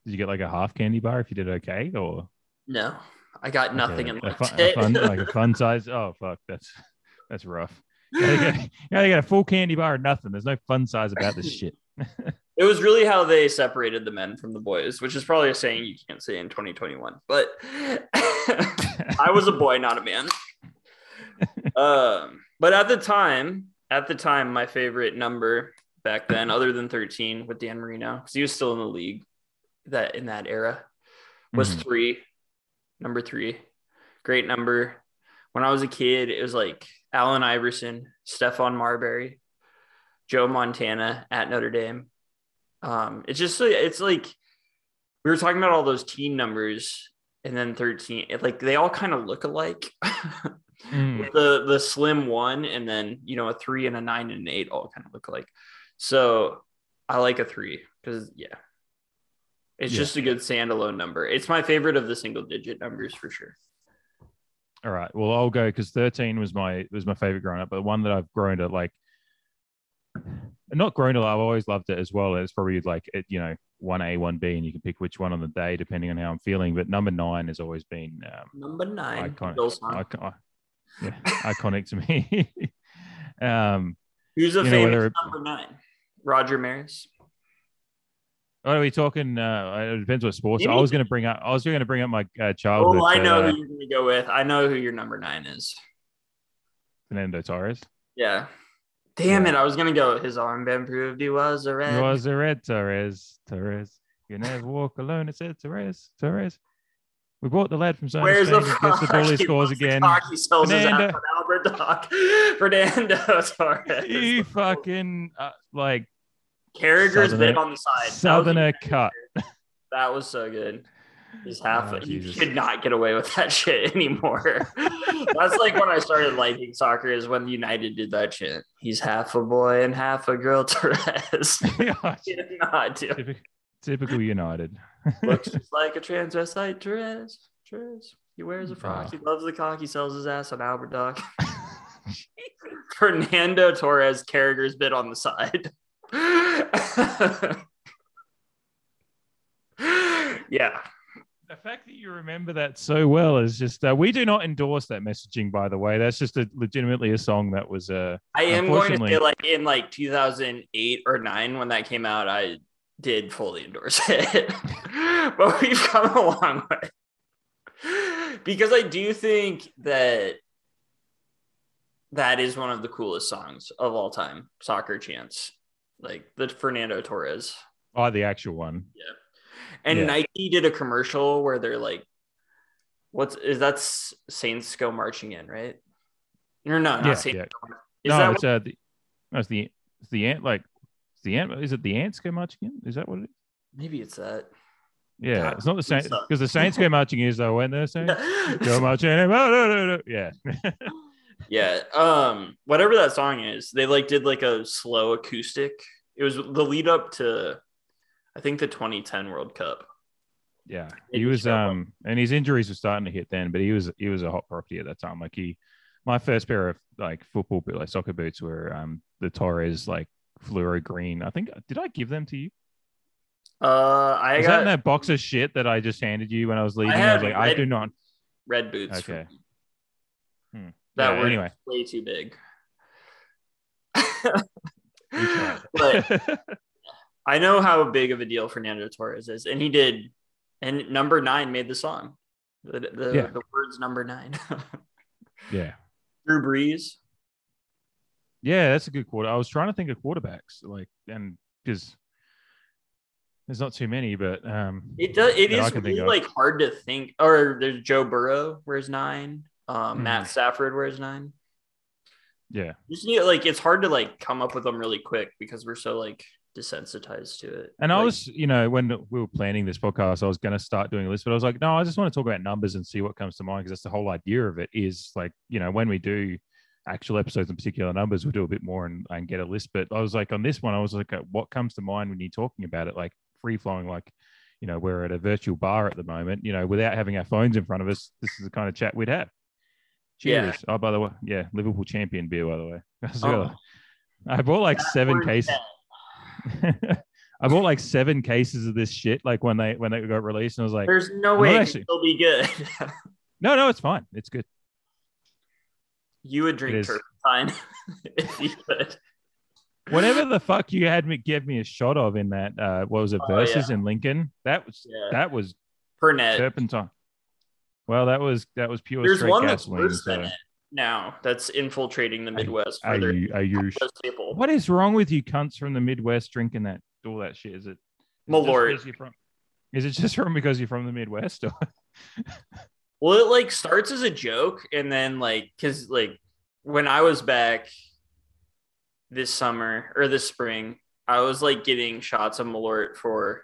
Did you get like a half candy bar if you did okay, or no? I got nothing in like a fun size. Oh fuck, that's rough. You got a full candy bar or nothing. There's no fun size about this shit. It was really how they separated the men from the boys, which is probably a saying you can't say in 2021. But I was a boy, not a man. But at the time, my favorite number back then, other than 13, with Dan Marino, because he was still in the league. That in that era was 3, number 3, great number. When I was a kid, it was like Allen Iverson, Stephon Marbury, Joe Montana at Notre Dame. It's like we were talking about all those teen numbers, and then 13. Like they all kind of look alike. With the slim 1, and then you know a 3 and a 9 and an 8 all kind of look alike. So I like a 3 because It's just a good standalone number. It's my favorite of the single digit numbers for sure. All right. Well, I'll go because 13 was my favorite growing up, but one that I've grown to like, not grown to love, I've always loved it as well. It's probably like, 1A, 1B, and you can pick which one on the day depending on how I'm feeling. But number 9 has always been iconic to me. Who's a famous number 9? Roger Maris. What are we talking? It depends what sports. Maybe. I was going to bring up my childhood. Oh, I know who you're going to go with. I know who your number 9 is. Fernando Torres. Yeah. Damn it. I was going to go. His armband proved he was a red. Torres. You never walk alone. It said Torres. We brought the lad from Zone. Where's the frog? The goalie scores again. He sells Fernando. His out for Albert Dock. Fernando Torres. You fucking like. Carragher's bit on the side. Southerner cut. That was so good. He's half. You could not get away with that shit anymore. That's like when I started liking soccer. Is when United did that shit. He's half a boy and half a girl. Torres. He did not do. Typical United. Looks just like a transvestite. Torres. He wears a frock. He loves the cock. He sells his ass on Albert Dock. Fernando Torres. Carragher's bit on the side. Yeah, the fact that you remember that so well is just we do not endorse that messaging, by the way. That's just legitimately a song that was I am going to say like in like 2008 or 9 when that came out, I did fully endorse it. But we've come a long way, because I do think that is one of the coolest songs of all time, Soccer Chants. Like the Fernando Torres. Oh, the actual one. Yeah. And Nike did a commercial where they're like, is that Saints go marching in, right? Or no, not Saints. Yeah. Is it the Ants go marching in? Is that what it is? Maybe it's that. Yeah, God, it's not the Saints, because the Saints go marching in is though, when they're saying go marching in. Yeah. Yeah. Whatever that song is, they like did like a slow acoustic. It was the lead up to, I think, the 2010 World Cup. Yeah, he was and his injuries were starting to hit then, but he was a hot property at that time. Like my first pair of like football, like soccer boots were the Torres like fluoro green. I think, did I give them to you? I was got that in that box of shit that I just handed you when I was leaving. I was like, red, I do not red boots. Okay, that were anyway way too big. But I know how big of a deal Fernando Torres is, and he did. And number 9 made the song. The words number 9. Yeah. Drew Brees. Yeah, that's a good quarter. I was trying to think of quarterbacks, like, and because there's not too many, but it is really like hard to think. Or there's Joe Burrow wears 9. Matt Stafford wears 9. Yeah. You just need, like, it's hard to like come up with them really quick because we're so like desensitized to it. And like, I was, you know, when we were planning this podcast, I was going to start doing a list, but I was like, no, I just want to talk about numbers and see what comes to mind, because that's the whole idea of it, is like, you know, when we do actual episodes in particular numbers, we'll do a bit more and get a list. But I was like, on this one, I was like, what comes to mind when you're talking about it, like free flowing, like, you know, we're at a virtual bar at the moment, you know, without having our phones in front of us. This is the kind of chat we'd have. Cheers. Yeah. Oh, by the way, yeah, Liverpool champion beer, by the way. I bought like 7 cases. I bought like 7 cases of this shit, like when they got released, and I was like, there's no way it'll be good. no, it's fine. It's good. You would drink turpentine if you could. Whatever the fuck you had me give me a shot of in that what was it, Versus in Lincoln? That was Fernet. Turpentine. Well, that was pure straight gasoline. There's one that's worse than it now, that's infiltrating the Midwest. Are you what is wrong with you cunts from the Midwest drinking that, all that shit? Is it Malort? Is it just from because you're from the Midwest? Or? Well, it like starts as a joke, and then like, because like when I was back this summer or this spring, I was like getting shots of Malort for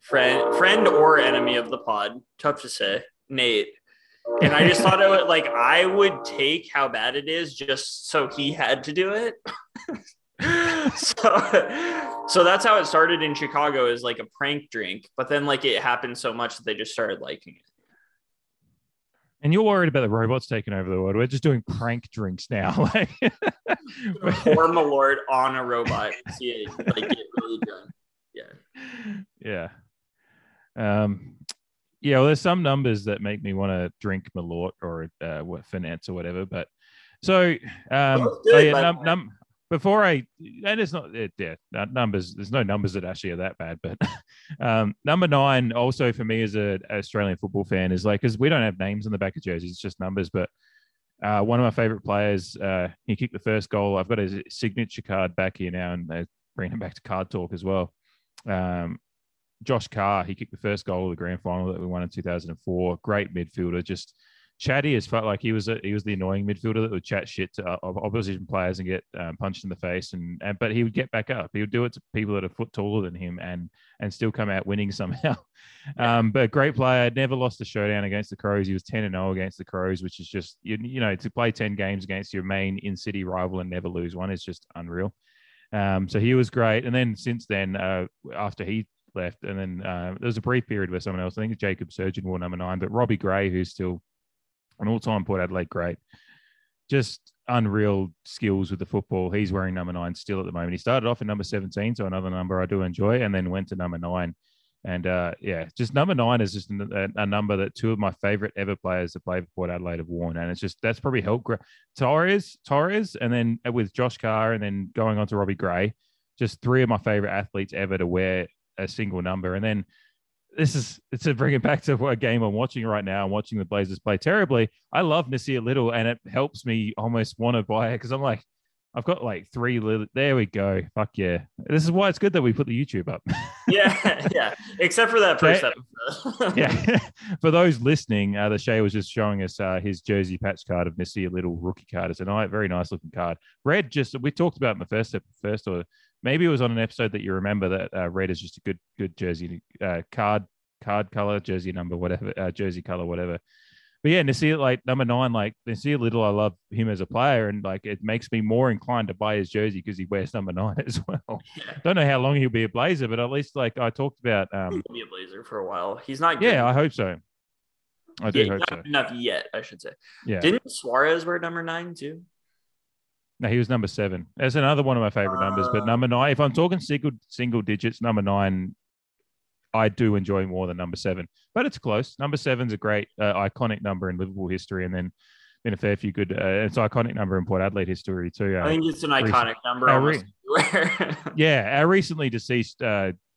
friend or enemy of the pod, tough to say, Nate. And I just thought I would take how bad it is just so he had to do it. so that's how it started in Chicago, is like a prank drink. But then like it happened so much that they just started liking it. And you're worried about the robots taking over the world. We're just doing prank drinks now. Like pour Malort on a robot and see it like get really done. Yeah. Yeah. Yeah, well, there's some numbers that make me want to drink Malort or Finance or whatever. But so numbers. There's no numbers that actually are that bad. But number 9 also for me as an Australian football fan is like, because we don't have names on the back of jerseys, it's just numbers. But one of my favorite players, he kicked the first goal. I've got his signature card back here now, and they bring him back to Card Talk as well. Josh Carr, he kicked the first goal of the grand final that we won in 2004. Great midfielder, just chatty as fuck. Like he was the annoying midfielder that would chat shit to opposition players and get punched in the face. And but he would get back up. He would do it to people that are foot taller than him and still come out winning somehow. But great player, never lost a showdown against the Crows. He was 10-0 against the Crows, which is just you know, to play 10 games against your main in-city rival and never lose one is just unreal. So he was great. And then since then, after he left, and then there was a brief period where someone else, I think Jacob Surgeon wore number 9, but Robbie Gray, who's still an all-time Port Adelaide great, just unreal skills with the football. He's wearing number 9 still at the moment. He started off in number 17, so another number I do enjoy, and then went to number 9. And just number 9 is just a number that two of my favorite ever players to play for Port Adelaide have worn, and it's just that's probably helped Torres, and then with Josh Carr, and then going on to Robbie Gray, just three of my favorite athletes ever to wear a single number. And then it's to bring it back to a game I'm watching right now. I'm watching the Blazers play terribly. I love Nasir Little, and it helps me almost want to buy it because I'm like, I've got like 3 little. There we go. Fuck yeah. This is why it's good that we put the YouTube up. Yeah. Except for that first episode. Yeah. For those listening, the Shay was just showing us his jersey patch card of Nasir Little rookie card. It's a very nice looking card. Red, just we talked about in the first or maybe it was on an episode that you remember that red is just a good jersey card color, jersey number, whatever, jersey color, whatever. But yeah, Nasir, like number 9, like Nasir Little, I love him as a player, and like it makes me more inclined to buy his jersey because he wears number 9 as well. Yeah. Don't know how long he'll be a Blazer, but at least like I talked about, he'll be a Blazer for a while. He's not good. Yeah, I hope so. I do hope so. Not enough yet, I should say. Yeah. Didn't Suarez wear number 9 too? No, he was number 7. That's another one of my favorite numbers. But number 9, if I'm talking single digits, number 9, I do enjoy more than number 7. But it's close. Number 7's a great iconic number in Liverpool history, and then been a fair few good. It's an iconic number in Port Adelaide history too. I think it's an iconic number. Yeah, our recently deceased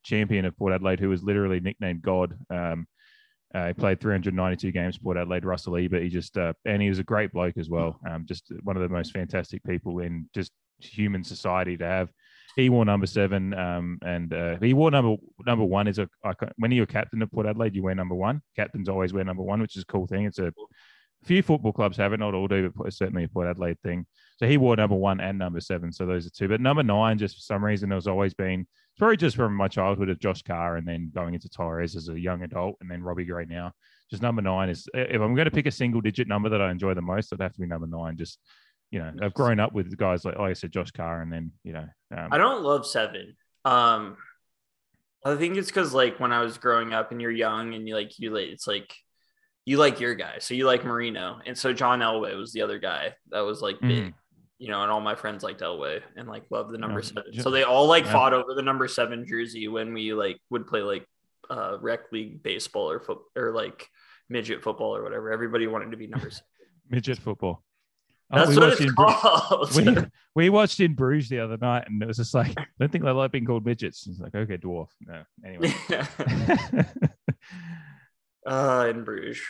champion of Port Adelaide, who was literally nicknamed God. He played 392 games for Port Adelaide, Russell Ebert. He just and he was a great bloke as well. Just one of the most fantastic people in just human society to have. He wore number 7, and he wore number 1 is a when you're captain of Port Adelaide, you wear number 1. Captains always wear number 1, which is a cool thing. It's a few football clubs have it, not all do, but certainly a Port Adelaide thing. So he wore number 1 and number 7, so those are two. But number 9, just for some reason, there's always been, it's probably just from my childhood of Josh Carr and then going into Torres as a young adult and then Robbie Gray now. Just number 9 is, if I'm going to pick a single digit number that I enjoy the most, it'd have to be number 9. Just, you know, I've grown up with guys like I said, Josh Carr, and then, you know. I don't love 7. I think it's because, like, when I was growing up and you're young and you you like your guy. So you like Marino. And so John Elway was the other guy that was like big, you know, and all my friends liked Elway and like loved the number 7. So they all like fought over the number 7 jersey when we like would play like rec league baseball or like midget football or whatever. Everybody wanted to be number 7. Midget football. That's what it's called. We watched in Bruges the other night, and it was just like, I don't think they like being called midgets. It's like, okay, dwarf. No, anyway. In Bruges.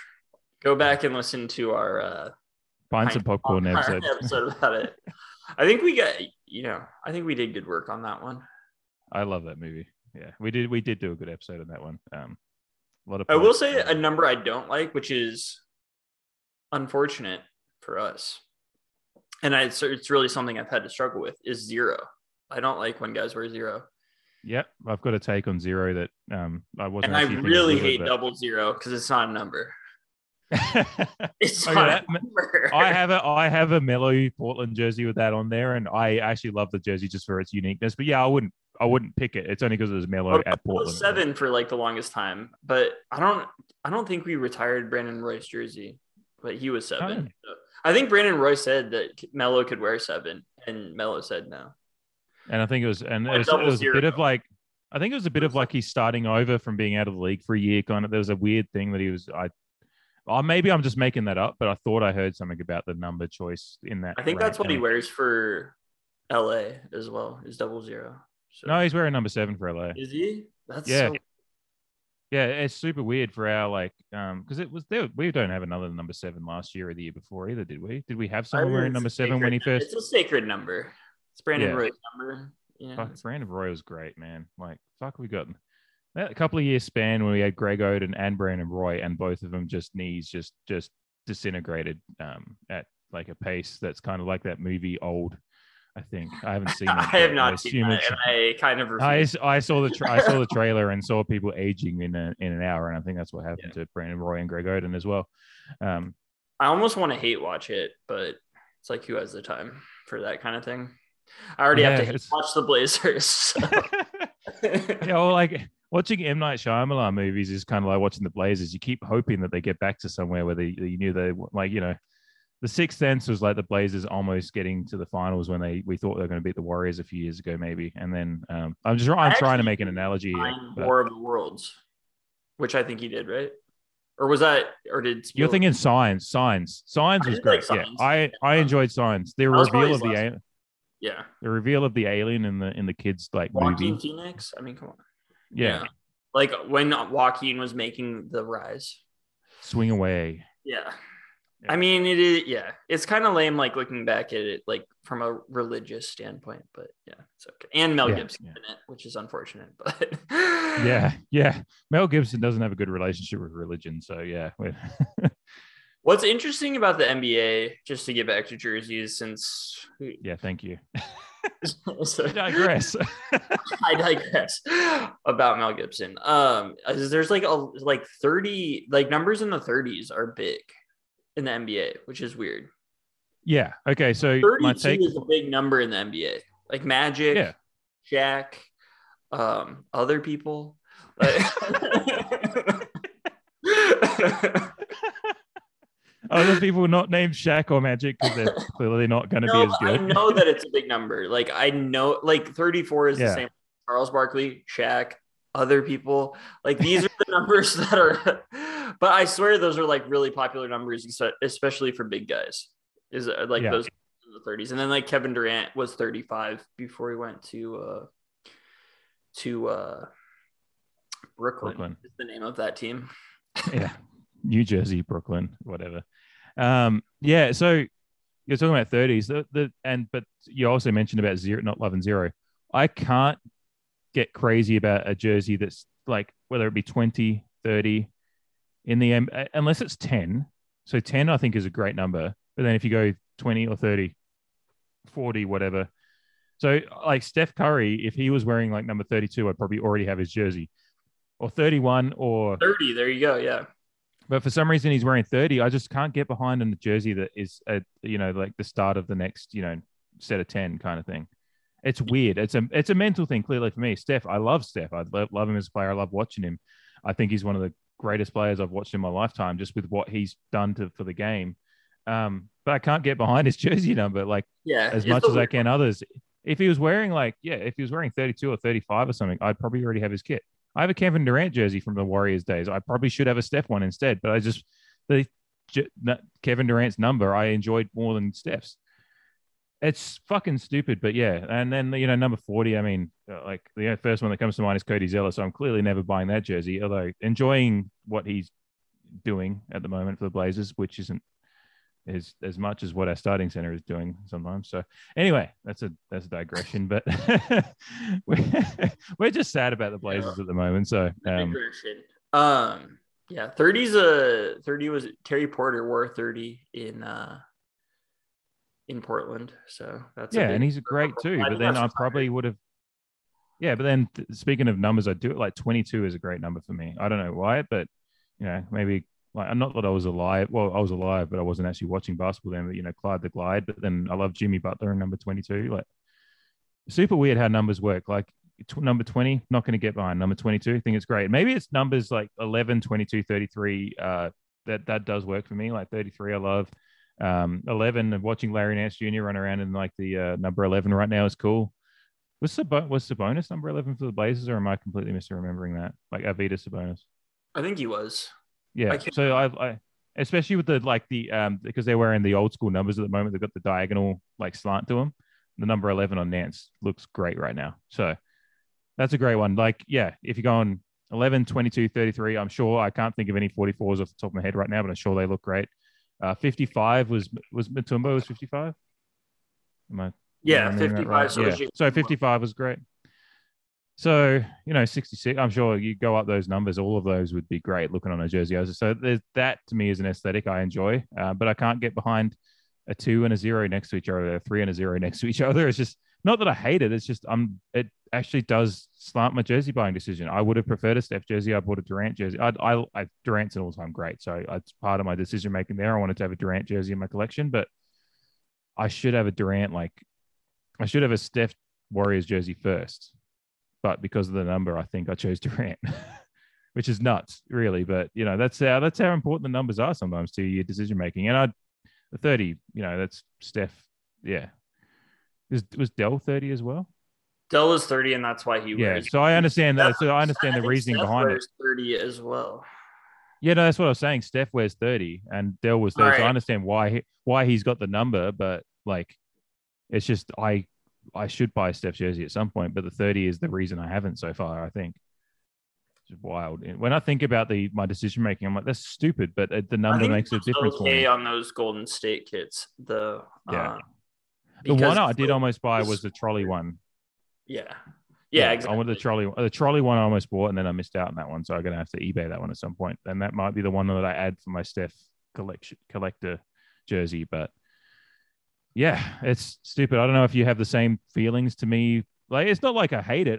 Go back and listen to our Pints and Popcorn episode about it. I think we did good work on that one. I love that movie. Yeah, we did do a good episode on that one. A lot of I will say a number I don't like, which is unfortunate for us. And it's really something I've had to struggle with, is 0. I don't like when guys wear 0. Yep, I've got a take on 0 that I wasn't. And I really hate double 0 because it's not a number. It's not a number. I have a Melo Portland jersey with that on there, and I actually love the jersey just for its uniqueness. But yeah, I wouldn't pick it. It's only because it was Melo at Portland. It was 7 for like the longest time, but I don't think we retired Brandon Roy's jersey, but he was 7. Oh. I think Brandon Roy said that Melo could wear 7, and Melo said no. And I think it was a bit of like, I think it was a bit of like he's starting over from being out of the league for a year. Kind of, there was a weird thing that he was. Maybe I'm just making that up, but I thought I heard something about the number choice in that. I think that's what he wears for LA as well, is 00. So. No, he's wearing number 7 for LA. Is he? That's yeah. It's super weird for our like, because it was there. We don't have another number 7 last year or the year before either, did we? Did we have someone wearing number 7 when he first? It's a sacred number. It's Brandon Roy's number. Yeah. Fuck, Brandon Roy was great, man. Like, fuck, we got a couple of years span where we had Greg Oden and Brandon Roy, and both of them just disintegrated at like a pace that's kind of like that movie Old. I think I haven't seen it. I have not seen it, and I kind of refuse. I saw the trailer and saw people aging in an hour, and I think that's what happened to Brandon Roy and Greg Oden as well. I almost want to hate watch it, but it's like, who has the time for that kind of thing? I already have to watch the Blazers. So. Like watching M. Night Shyamalan movies is kind of like watching the Blazers. You keep hoping that they get back to somewhere where you knew they, like, you know, The Sixth Sense was like the Blazers almost getting to the finals when we thought they were going to beat the Warriors a few years ago, maybe. And then I'm trying to make an analogy here. War of the Worlds, which I think he did, right? Or was that, or did you're thinking Signs? Signs was great. Like Signs. I enjoyed Signs. The reveal of the. Yeah, the reveal of the alien in the kids like Joaquin movie. Phoenix. I mean, come on. Yeah, like when Joaquin was making the rise, swing away. Yeah. I mean it is. Yeah, it's kind of lame. Like looking back at it, like from a religious standpoint, but yeah, it's okay. And Mel Gibson in it, which is unfortunate, but yeah. Mel Gibson doesn't have a good relationship with religion, so yeah. What's interesting about the NBA, just to get back to jerseys, since... Yeah, thank you. I digress about Mel Gibson. There's like 30, like numbers in the 30s are big. in the NBA, which is weird. Yeah. Okay. So 32 my take is a big number in the NBA. Like Magic, yeah. Shaq, other people. Other people not named Shaq or Magic because they're clearly not going to be as good. I know that it's a big number. Like I know, like 34 is the same. Charles Barkley, Shaq, other people. Like these are the numbers that are. But I swear those are like really popular numbers, especially for big guys. Is like those in the 30s, and then like Kevin Durant was 35 before he went to Brooklyn. Is the name of that team? Yeah. New Jersey, Brooklyn, whatever. So you're talking about 30s, but you also mentioned about zero, not love and zero. I can't get crazy about a jersey that's like whether it be 20, 30 in the end, unless it's 10. So 10, I think, is a great number. But then if you go 20 or 30, 40, whatever. So like Steph Curry, if he was wearing like number 32, I'd probably already have his jersey, or 31 or 30. There you go. Yeah. But for some reason, he's wearing 30. I just can't get behind on the jersey that is, like the start of the next, set of 10 kind of thing. It's weird. It's a mental thing, clearly, for me. Steph, I love Steph. I love him as a player. I love watching him. I think he's one of the greatest players I've watched in my lifetime, just with what he's done for the game. But I can't get behind his jersey number, as much as I can others. If he was wearing, 32 or 35 or something, I'd probably already have his kit. I have a Kevin Durant jersey from the Warriors days. I probably should have a Steph one instead, but Kevin Durant's number I enjoyed more than Steph's. It's fucking stupid, but yeah. And then, number 40, I mean, the first one that comes to mind is Cody Zeller, so I'm clearly never buying that jersey, although enjoying what he's doing at the moment for the Blazers, which isn't as much as what our starting center is doing sometimes. So anyway, that's a digression, but we're just sad about the Blazers at the moment. So 30 was Terry Porter wore 30 in Portland. So that's and he's a great too. But then I probably would have. Yeah, but then speaking of numbers, I do it like 22 is a great number for me. I don't know why, but maybe. Not that I was alive. Well, I was alive, but I wasn't actually watching basketball then. But, Clyde the Glide. But then I love Jimmy Butler in number 22. Like, super weird how numbers work. Like, number 20, not going to get behind. Number 22, I think it's great. Maybe it's numbers like 11, 22, 33. That does work for me. Like, 33, I love. 11, and watching Larry Nance Jr. run around in like the number 11 right now is cool. Was Sabonis number 11 for the Blazers, or am I completely misremembering that? Like, Avita Sabonis. I think he was. Yeah, I especially with the because they're wearing the old school numbers at the moment. They've got the diagonal slant to them. The number 11 on Nance looks great right now. So that's a great one. If you go on 11, 22, 33, I'm sure I can't think of any 44s off the top of my head right now, but I'm sure they look great. 55 was Mutombo was 55. Am I 55. Right? So 55 was great. So, 66, I'm sure you go up those numbers. All of those would be great looking on a jersey. So there's that, to me, is an aesthetic I enjoy, but I can't get behind a 2 and a 0 next to each other, a 3 and a 0 next to each other. It's just not that I hate it. It's just it actually does slant my jersey buying decision. I would have preferred a Steph jersey. I bought a Durant jersey. Durant's an all-time great. So it's part of my decision-making there. I wanted to have a Durant jersey in my collection, but I should have a Durant, I should have a Steph Warriors jersey first. But because of the number, I think I chose Durant, which is nuts, really. But that's how important the numbers are sometimes to your decision making. And the 30, that's Steph. Yeah, was Dell 30 as well? Dell was 30, and that's why he wears. So I understand that. So I understand the reasoning behind it. 30 as well. Yeah, no, that's what I was saying. Steph wears 30, and Dell was 30. Right. So I understand why he's got the number, but it's just I should buy Steph's jersey at some point, but the 30 is the reason I haven't so far, I think. It's wild. And when I think about my decision-making, I'm like, that's stupid, but the number makes a difference. Okay on those Golden State kits. The one I did almost buy was the trolley one. Yeah, exactly. I wanted the trolley one. The trolley one I almost bought, and then I missed out on that one, so I'm going to have to eBay that one at some point. And that might be the one that I add for my Steph collector jersey, but... yeah, it's stupid. I don't know if you have the same feelings to me. Like, it's not like I hate it.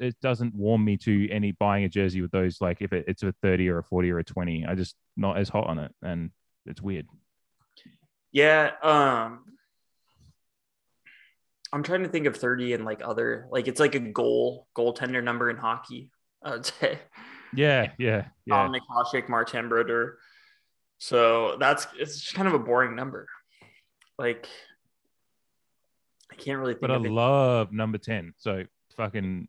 It doesn't warm me to any buying a jersey with those, if it's a 30 or a 40 or a 20, I just not as hot on it. And it's weird. Yeah. I'm trying to think of 30 and like other, like it's like a goaltender number in hockey. I would say. Yeah. Dominic Hasek, Martin Brodeur. So it's just kind of a boring number. Like I can't really think of it. But I love number 10. So fucking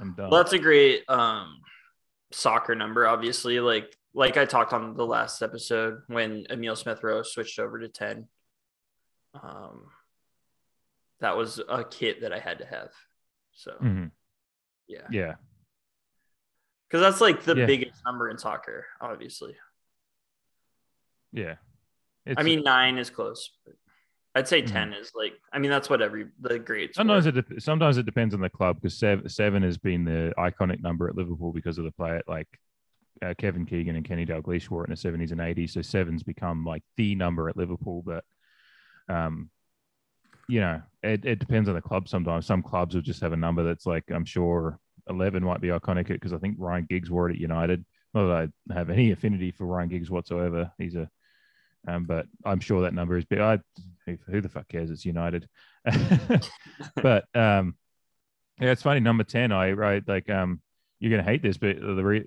I'm done. Well, that's a great soccer number, obviously. Like I talked on the last episode when Emile Smith-Rowe switched over to 10. That was a kit that I had to have. So yeah. Because that's like the biggest number in soccer, obviously. Yeah. I mean, 9 is close. But I'd say 10 is like, I mean, that's what the grades. Sometimes it depends on the club, because 7 has been the iconic number at Liverpool because of the player, like Kevin Keegan and Kenny Dalglish wore it in the 70s and 80s. So 7's become like the number at Liverpool. But, you know, it depends on the club sometimes. Some clubs will just have a number that's like, I'm sure 11 might be iconic because I think Ryan Giggs wore it at United. Not that I have any affinity for Ryan Giggs whatsoever. He's a, but I'm sure that number is big. Who the fuck cares? It's United. But yeah, it's funny. Number 10, you're gonna hate this, but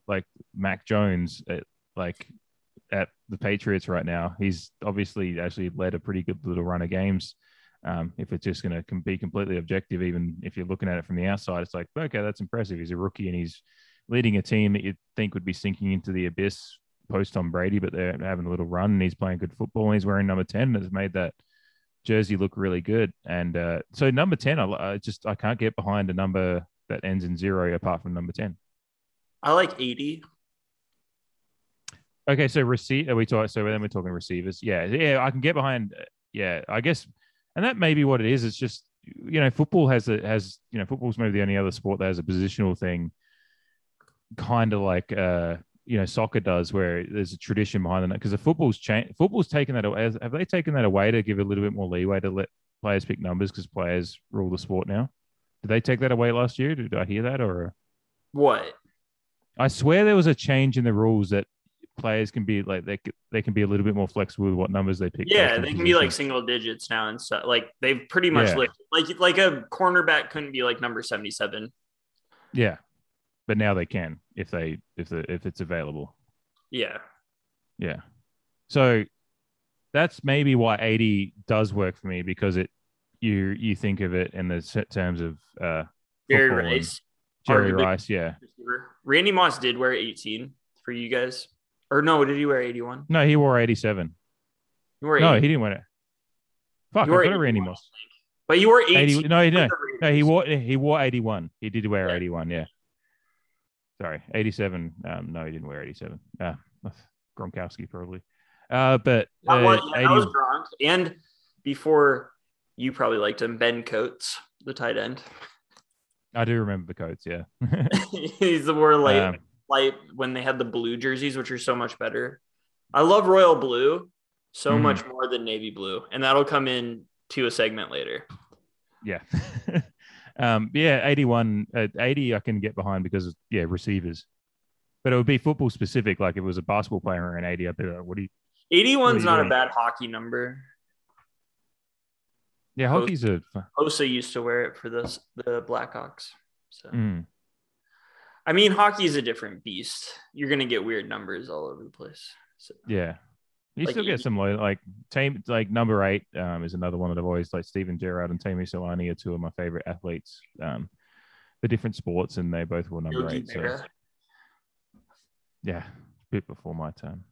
like Mac Jones, at the Patriots right now, he's obviously actually led a pretty good little run of games. If it's just going to be completely objective, even if you're looking at it from the outside, it's like, okay, that's impressive. He's a rookie and he's leading a team that you'd think would be sinking into the abyss post-Tom Brady, but they're having a little run and he's playing good football and he's wearing number 10 and has made that jersey look really good. And so number 10, I can't get behind a number that ends in 0 apart from number 10. I like 80. Okay, so we're talking receivers. Yeah, I can get behind. Yeah, I guess. And that may be what it is. It's just, you know, football football's maybe the only other sport that has a positional thing, kind of like, you know, soccer does, where there's a tradition behind it. Because the football's taken that away. Have they taken that away to give a little bit more leeway to let players pick numbers because players rule the sport now? Did they take that away last year? Did I hear that or what? I swear there was a change in the rules that players can be like they can be a little bit more flexible with what numbers they pick. Yeah, they can be like single digits now and stuff. Like they've pretty much like a cornerback couldn't be like number 77. Yeah, but now they can if it's available. Yeah. So that's maybe why 80 does work for me, because you think of it in the terms of Jerry Rice. Yeah, Randy Moss did wear 18 for you guys. Or no, did he wear 81? No, he wore 87. You wore 80. No, he didn't wear it. Fuck, I thought it Randy Moss. But you wore 80. No, he didn't. No, he wore 81. He did wear 81, yeah. Sorry, 87. No, he didn't wear 87. Gronkowski, probably. But I was Gronk. And before, you probably liked him, Ben Coates, the tight end. I do remember the Coates, yeah. He's the more light when they had the blue jerseys, which are so much better. I love royal blue so much more than navy blue, and that'll come in to a segment later. Yeah. 81 80 I can get behind because of, receivers, but it would be football specific. Like if it was a basketball player in 80, I'd be like, 81's not doing? A bad hockey number. Yeah, hockey's Osa used to wear it for the Blackhawks, so I mean, hockey is a different beast. You're going to get weird numbers all over the place. So, yeah. You still get some low, like team, like number 8 is another one that I've always like. Steven Gerrard and Teemu Selanne are two of my favorite athletes for different sports, and they both wore number 8. So, yeah. A bit before my time.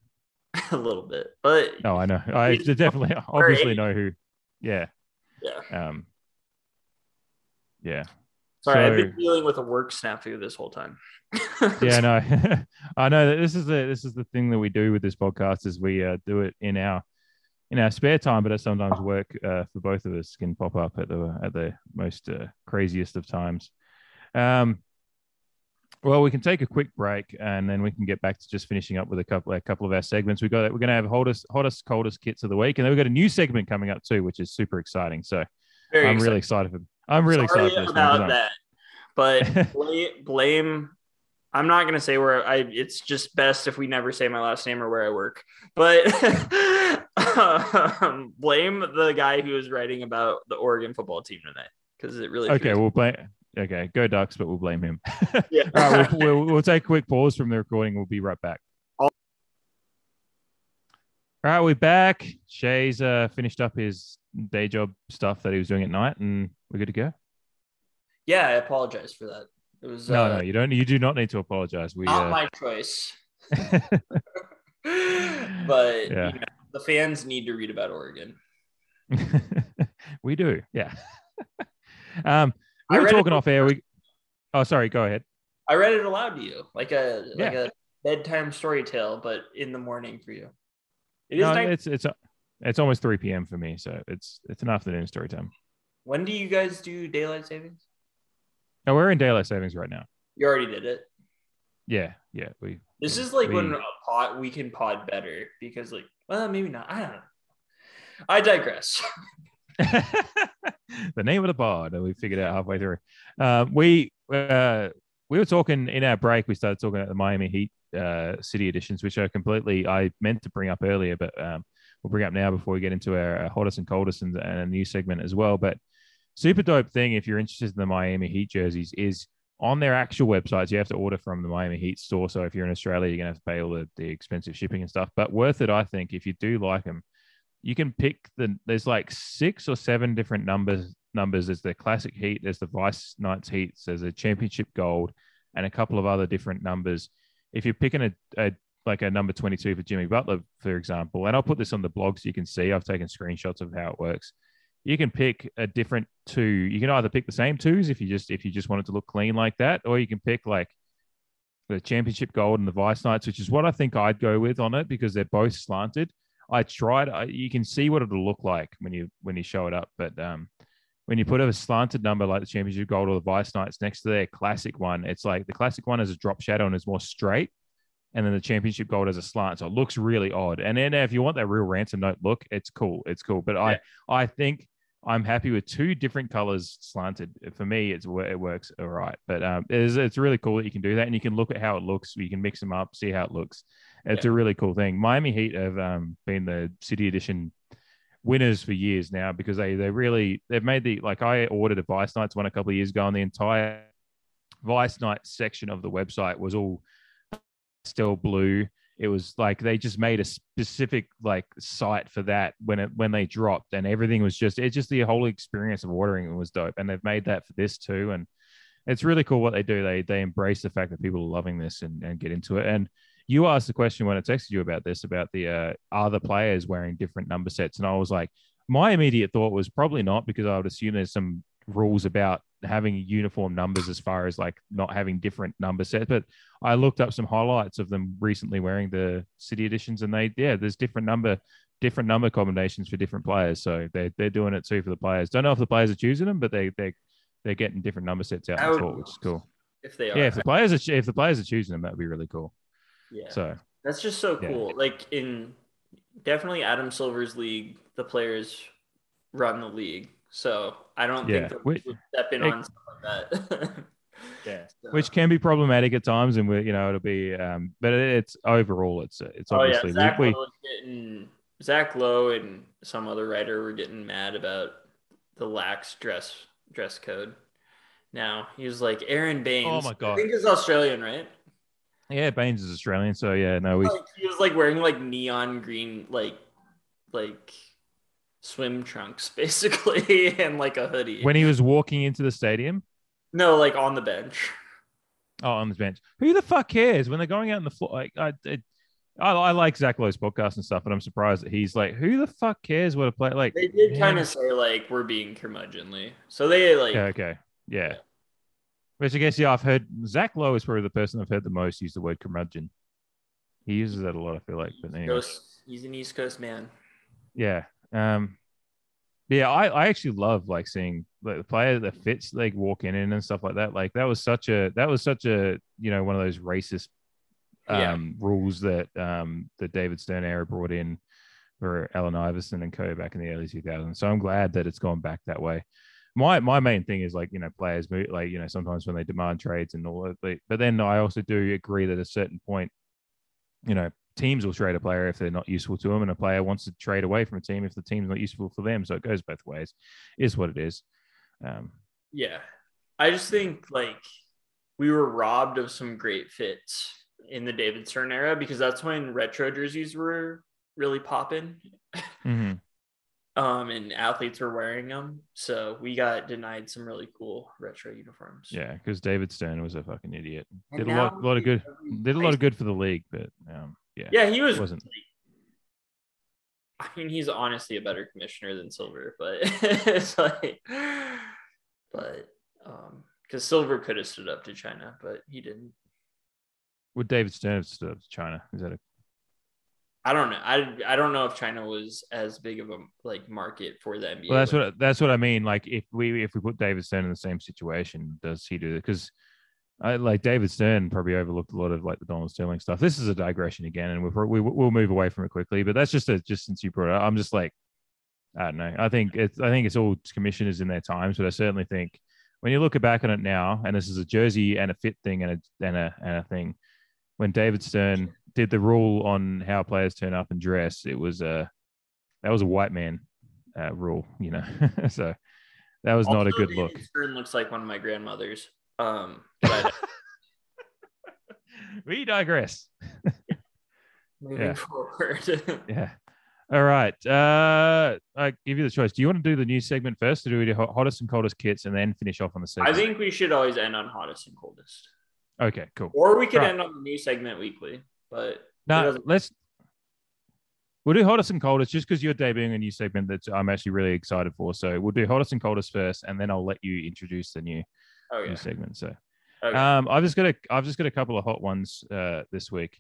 A little bit. But no, I know. I definitely, obviously know who. Yeah. Yeah. Yeah. Sorry, I've been dealing with a work snafu this whole time. Yeah, no. I know that this is the thing that we do with this podcast is we do it in our spare time, but sometimes work for both of us can pop up at the most craziest of times. Well, we can take a quick break and then we can get back to just finishing up with a couple of our segments. We're going to have hottest, coldest kits of the week, and then we've got a new segment coming up too, which is super exciting. So really excited for. I'm really sorry about that, but blame. I'm not going to say where it's just best if we never say my last name or where I work, but Blame the guy who was writing about the Oregon football team tonight, because it really we'll blame. Okay, go Ducks, but we'll blame him. Yeah. All right, we'll take a quick pause from the recording. We'll be right back. All right, we're back. Shay's finished up his day job stuff that he was doing at night, and we're good to go. Yeah, I apologize for that. It was no, you don't. You do not need to apologize. Not my choice. But yeah. You know, the fans need to read about Oregon. We do, yeah. We were talking off air. Oh, sorry. Go ahead. I read it aloud to you, like a bedtime story tale, but in the morning for you. It's almost 3 p.m. for me, so it's an afternoon story time. When do you guys do daylight savings? No, we're in daylight savings right now. You already did it. Yeah. We can pod better because, like, well, maybe not. I don't know. I digress. The name of the pod that we figured out halfway through. We were talking in our break. We started talking about the Miami Heat. City editions, which are completely I meant to bring up earlier, but we'll bring up now before we get into our hottest and coldest and a new segment as well. But super dope thing, if you're interested in the Miami Heat jerseys, is on their actual websites. You have to order from the Miami Heat store. So if you're in Australia, you're going to have to pay all the expensive shipping and stuff, but worth it, I think, if you do like them. You can pick there's like 6 or 7 different numbers. There's the classic Heat, there's the Vice Knights Heat, there's a championship gold, and a couple of other different numbers. If you're picking a number 22 for Jimmy Butler, for example, and I'll put this on the blog so you can see, I've taken screenshots of how it works. You can pick a different two. You can either pick the same twos if you just want it to look clean like that, or you can pick like the championship gold and the Vice Knights, which is what I think I'd go with on it because they're both slanted. You can see what it'll look like when you show it up, but when you put a slanted number like the championship gold or the Vice Knights next to their classic one, it's like the classic one has a drop shadow and is more straight. And then the championship gold has a slant. So it looks really odd. And then if you want that real ransom note look, it's cool. But yeah. I think I'm happy with 2 different colors slanted. For me, it works all right. But it's really cool that you can do that. And you can look at how it looks. You can mix them up, see how it looks. It's a really cool thing. Miami Heat have been the City Edition winners for years now because they've made I ordered a Vice Knights one a couple of years ago, and the entire Vice Knights section of the website was all still blue. It was like they just made a specific site for that when they dropped, and everything was just the whole experience of ordering it was dope, and they've made that for this too, and it's really cool what they do. They embrace the fact that people are loving this and get into it. And you asked the question when I texted you about this, about the other players wearing different number sets. And I was like, my immediate thought was probably not, because I would assume there's some rules about having uniform numbers as far as not having different number sets. But I looked up some highlights of them recently wearing the City Editions, and there's different number combinations for different players. So they're doing it too for the players. Don't know if the players are choosing them, but they're getting different number sets out in the court, which is cool. If they are. Yeah, if the players are choosing them, that would be really cool. Yeah, so that's just so cool. Yeah. In definitely Adam Silver's league, the players run the league. So I don't think we would step in on something like that. Yeah, so. Which can be problematic at times, and it'll be. But it's overall, it's obviously. Yeah, Zach Lowe and some other writer were getting mad about the lax dress code. Now he was like Aaron Baines. Oh my God, I think he's Australian, right? Yeah, Baines is Australian, so yeah, no, he was wearing neon green like swim trunks basically, and a hoodie when he was walking into the stadium. No, on the bench. Oh, on the bench. Who the fuck cares when they're going out on the floor? I like Zach Lowe's podcast and stuff, but I'm surprised that he's who the fuck cares what a player like. They did kind of say we're being curmudgeonly, so they okay, yeah. Which I guess, I've heard Zach Lowe is probably the person I've heard the most use the word curmudgeon. He uses that a lot, I feel like. But anyway. He's an East Coast man. Yeah. I actually love seeing the player that fits walk in and stuff like that. That was such a one of those racist rules that the David Stern era brought in for Allen Iverson and co back in the early 2000s. So I'm glad that it's gone back that way. My main thing is players move, sometimes when they demand trades and all that, but then I also do agree that at a certain point, teams will trade a player if they're not useful to them, and a player wants to trade away from a team if the team's not useful for them. So it goes both ways. It is what it is. Yeah. I just think, like, we were robbed of some great fits in the David Stern era, because that's when retro jerseys were really popping. Mm-hmm. And athletes were wearing them. So we got denied some really cool retro uniforms. Yeah, because David Stern was a fucking idiot. Did a lot of good. Did a lot of good for the league, but yeah. Yeah, he was. Wasn't. Like, I mean, he's honestly a better commissioner than Silver, but it's like, but because Silver could have stood up to China, but he didn't. Would David Stern have stood up to China? Is that a? I don't know. I don't know if China was as big of a like market for the NBA. Well, that's what I mean. Like if we put David Stern in the same situation, does he do it? Because I like David Stern probably overlooked a lot of like the Donald Sterling stuff. This is a digression again, and we'll move away from it quickly. But that's just since you brought it up, I'm just like, I don't know. I think it's all commissioners in their times, but I certainly think when you look back on it now, and this is a jersey and a fit thing and a thing. When David Stern did the rule on how players turn up and dress, it was that was a white man rule, you know. So that was also not a good look. Stern looks like one of my grandmothers. But we digress. Moving forward. Yeah. All right. I give you the choice. Do you want to do the new segment first, or do we do hottest and coldest kits and then finish off on the segment? I think we should always end on hottest and coldest. Okay, cool. Or we could end on the new segment weekly. But no, we'll do hottest and coldest just because you're debuting a new segment that I'm actually really excited for. So we'll do hottest and coldest first, and then I'll let you introduce the new segment. So I've just got a couple of hot ones this week.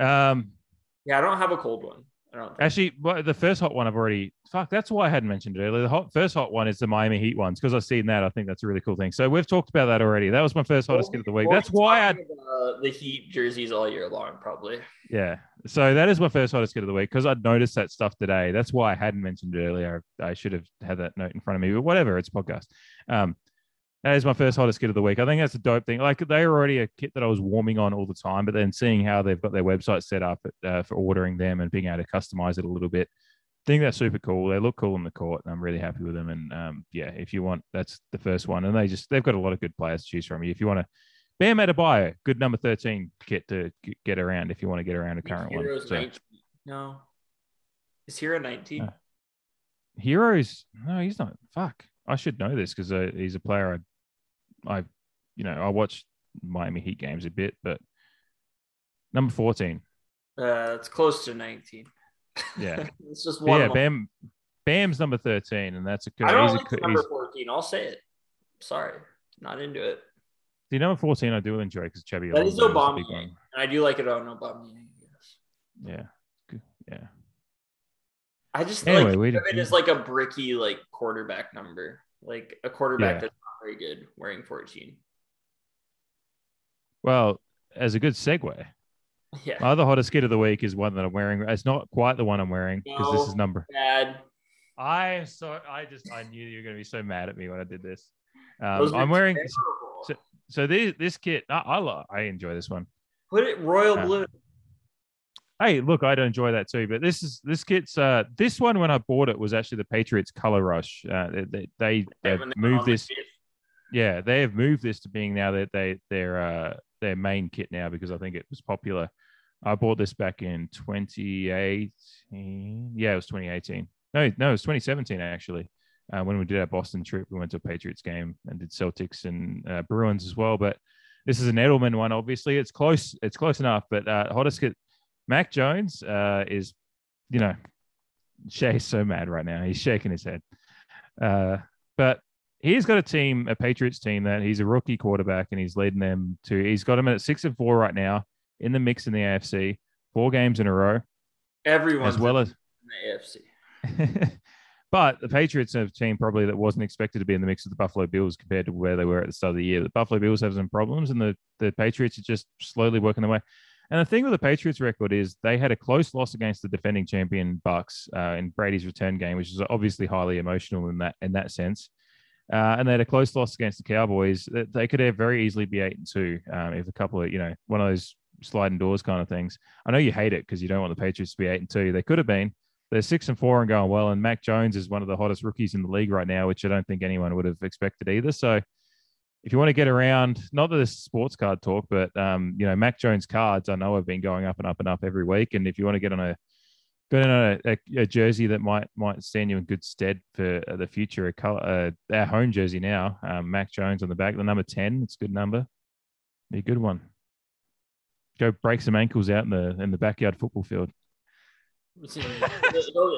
Yeah, I don't have a cold one. Actually, the first hot one I've already that's why I hadn't mentioned it earlier. The first hot one is the Miami Heat ones, because I've seen that. I think that's a really cool thing. So we've talked about that already. That was my first hottest kit of the week. That's why I the Heat jerseys all year long, probably. Yeah. So that is my first hottest kit of the week, because I'd noticed that stuff today. That's why I hadn't mentioned it earlier. I should have had that note in front of me, but whatever, it's a podcast. That is my first hottest kit of the week. I think that's a dope thing. Like, they were already a kit that I was warming on all the time, but then seeing how they've got their website set up for ordering them and being able to customize it a little bit, I think that's super cool. They look cool in the court, and I'm really happy with them. And if you want, that's the first one. And they've got a lot of good players to choose from. If you want to, Bam Adebayo, good number 13 kit to get around if you want to get around a current one. No, is Hero 19? Heroes? No, he's not. Fuck, I should know this because he's a player I watch Miami Heat games a bit, but number 14. It's close to 19. Yeah. It's just one. Yeah, Bam's number 13, and that's a good. I don't like number 14. I'll say it. Sorry, not into it. The number 14 I do enjoy because Chubby. That is Aubameyang, and I do like it on Aubameyang. Yes. Yeah. Good. Yeah. I just think of it as like a bricky like quarterback number, like a quarterback that's not very good wearing 14. Well, as a good segue, my other hottest kit of the week is one that I'm wearing. It's not quite the one I'm wearing because this is number. Bad. I knew you were going to be so mad at me when I did this. I'm wearing terrible. So this kit. I enjoy this one. Put it royal blue. Hey, look, I'd enjoy that too. But this one when I bought it was actually the Patriots color rush. They moved this. Yeah, they have moved this to being now that their main kit now, because I think it was popular. I bought this back in 2018. Yeah, it was 2018. No, it was 2017 actually. When we did our Boston trip, we went to a Patriots game and did Celtics and Bruins as well. But this is an Edelman one. Obviously, it's close. It's close enough. But hottest kit. Mac Jones is, Shay's so mad right now. He's shaking his head. But he's got a Patriots team that he's a rookie quarterback and he's leading them to, he's got them at 6-4 right now in the mix in the AFC, 4 games in a row. Everyone's as well as in the AFC. But the Patriots have a team probably that wasn't expected to be in the mix of the Buffalo Bills compared to where they were at the start of the year. The Buffalo Bills have some problems and the Patriots are just slowly working their way. And the thing with the Patriots record is they had a close loss against the defending champion Bucks in Brady's return game, which is obviously highly emotional in that sense. And they had a close loss against the Cowboys. They could have very easily be 8-2 if a couple of, one of those sliding doors kind of things. I know you hate it because you don't want the Patriots to be 8-2. They could have been. They're 6-4 and going well. And Mac Jones is one of the hottest rookies in the league right now, which I don't think anyone would have expected either. So if you want to get around, not that this is sports card talk, but you know, Mac Jones cards, I know have been going up and up and up every week. And if you want to get on a jersey that might stand you in good stead for the future, our home jersey now, Mac Jones on the back, the number 10, it's a good number. Be a good one. Go break some ankles out in the backyard football field.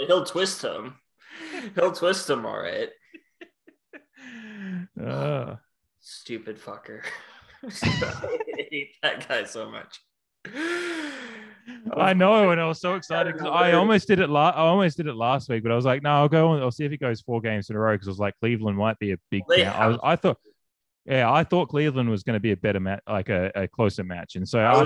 He'll twist him. He'll twist him, all right. Stupid fucker. I hate that guy so much. I know, and I was so excited because I almost did it last week, but I was like, no, I'll go on. I'll see if he goes 4 games in a row because I was like, Cleveland might be a big count. I thought Cleveland was going to be a better match, like a closer match. And so I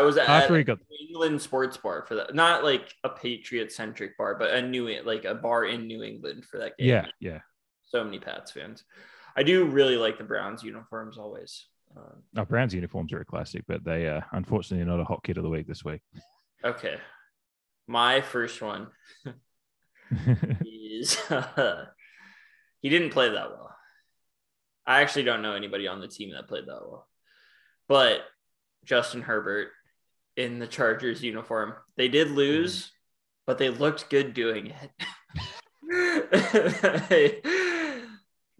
was at New England sports bar for that, not like a Patriot centric bar, but a bar in New England for that game. Yeah. So many Pats fans. I do really like the Browns uniforms always. Browns uniforms are a classic, but they unfortunately are not a hot kid of the week this week. Okay. My first one is he didn't play that well. I actually don't know anybody on the team that played that well. But Justin Herbert in the Chargers uniform, they did lose, but they looked good doing it.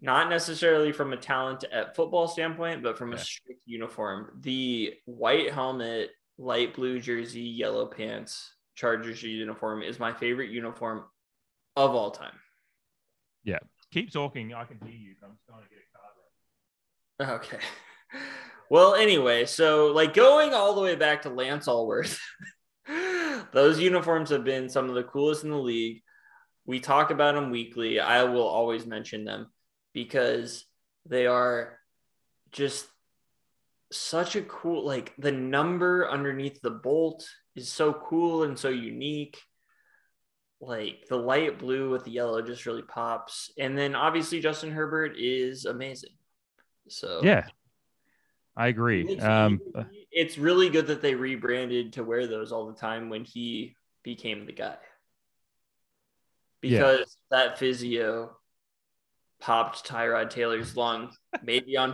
Not necessarily from a talent at football standpoint, but from a strict uniform. The white helmet, light blue jersey, yellow pants, Chargers uniform is my favorite uniform of all time. Yeah. Keep talking. I can hear you. I'm just trying to get a card. Okay. Well, anyway, so like going all the way back to Lance Allworth, those uniforms have been some of the coolest in the league. We talk about them weekly. I will always mention them because they are just such a cool, like the number underneath the bolt is so cool and so unique. Like the light blue with the yellow just really pops. And then obviously Justin Herbert is amazing. So yeah, I agree. It's really good that they rebranded to wear those all the time when he became the guy, because that physio popped Tyrod Taylor's lung, maybe on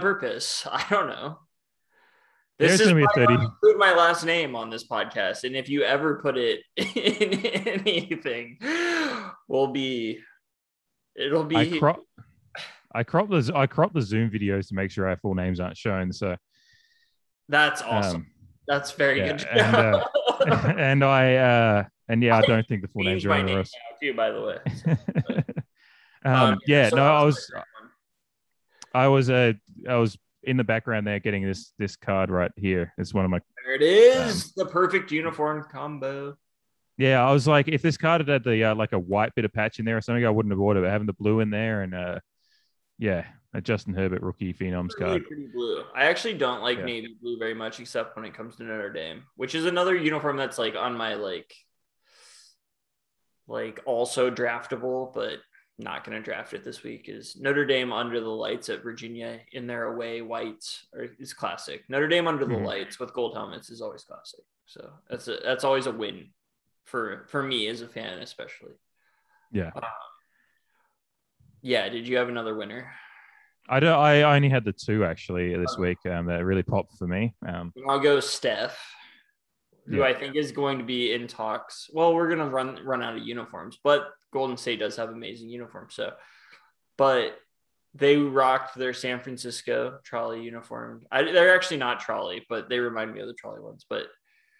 purpose. I don't know. This is my last name on this podcast, and if you ever put it in anything, it'll be. I crop the Zoom videos to make sure our full names aren't shown. So that's awesome. That's very good. I don't think the full names are on the roster too, by the way. I was in the background there getting this card right here. It's one of my. There it is, the perfect uniform combo. Yeah, I was like, if this card had the like a white bit of patch in there or something, I wouldn't have ordered it. But having the blue in there and. A Justin Herbert rookie Phenoms card. Pretty blue. I actually don't like navy blue very much, except when it comes to Notre Dame, which is another uniform that's like on my like also draftable, but not going to draft it this week. Is Notre Dame under the lights at Virginia in their away whites is classic. Notre Dame under the lights with gold helmets is always classic. So that's always a win for me as a fan, especially. Yeah. Yeah, did you have another winner? I only had the two actually this week that really popped for me. I'll go Steph, who I think is going to be in talks. Well, we're going to run out of uniforms, but Golden State does have amazing uniforms. So, but they rocked their San Francisco trolley uniform. They're actually not trolley, but they remind me of the trolley ones. But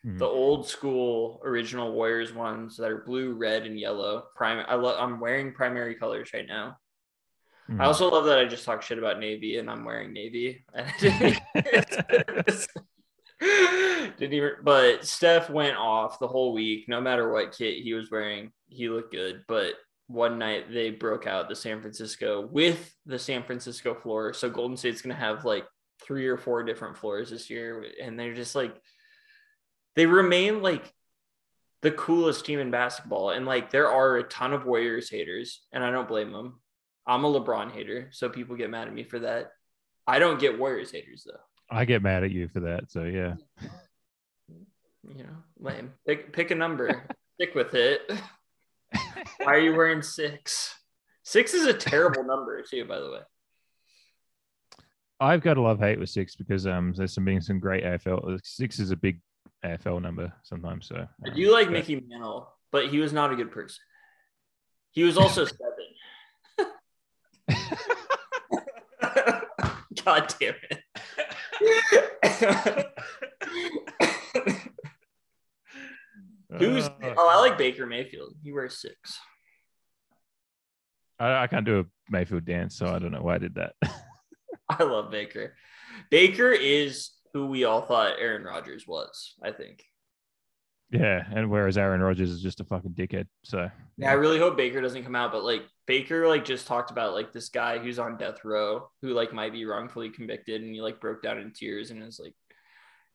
the old school original Warriors ones that are blue, red, and yellow. I'm wearing primary colors right now. I also love that I just talk shit about Navy and I'm wearing Navy. But Steph went off the whole week. No matter what kit he was wearing, he looked good. But one night they broke out the San Francisco floor. So Golden State's going to have like 3 or 4 different floors this year. And they're just like, they remain like the coolest team in basketball. And like, there are a ton of Warriors haters and I don't blame them. I'm a LeBron hater, so people get mad at me for that. I don't get Warriors haters, though. I get mad at you for that. So yeah. You know, lame. Pick a number. Stick with it. Why are you wearing 6? 6 is a terrible number too, by the way. I've got a love-hate with 6 because there's been some great AFL. 6 is a big AFL number sometimes. So I do like Mickey Mantle, but he was not a good person. He was also 7. God damn it. I like Baker Mayfield. He wears 6. I can't do a Mayfield dance, so I don't know why I did that. I love Baker. Baker is who we all thought Aaron Rodgers was, I think. Yeah, and whereas Aaron Rodgers is just a fucking dickhead. So yeah, I really hope Baker doesn't come out, but Baker just talked about this guy who's on death row who might be wrongfully convicted, and he broke down in tears and was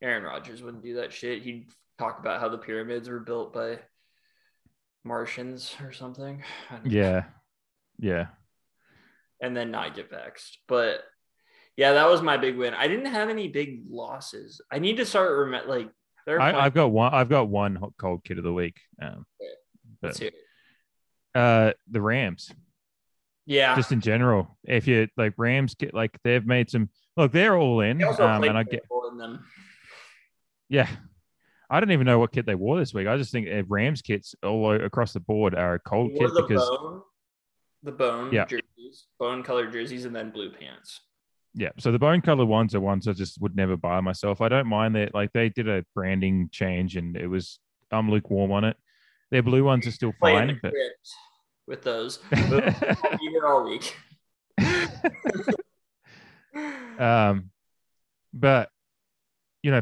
Aaron Rodgers wouldn't do that shit. He'd talk about how the pyramids were built by Martians or something. Yeah. And then not get vexed. But yeah, that was my big win. I didn't have any big losses. I need to start I've got one hot cold kid of the week. Let's hear it. The Rams. Yeah. Just in general, if you Rams get they've made some look. They're all in. They also and I get in them. Yeah. I don't even know what kit they wore this week. I just think Rams kits all across the board are a cold kit because jerseys, bone colored jerseys, and then blue pants. Yeah, so the bone-colored ones are ones I just would never buy myself. I don't mind that. They did a branding change, and it was I'm lukewarm on it. Their blue ones are still fine. But... with those, I'll be here all week. But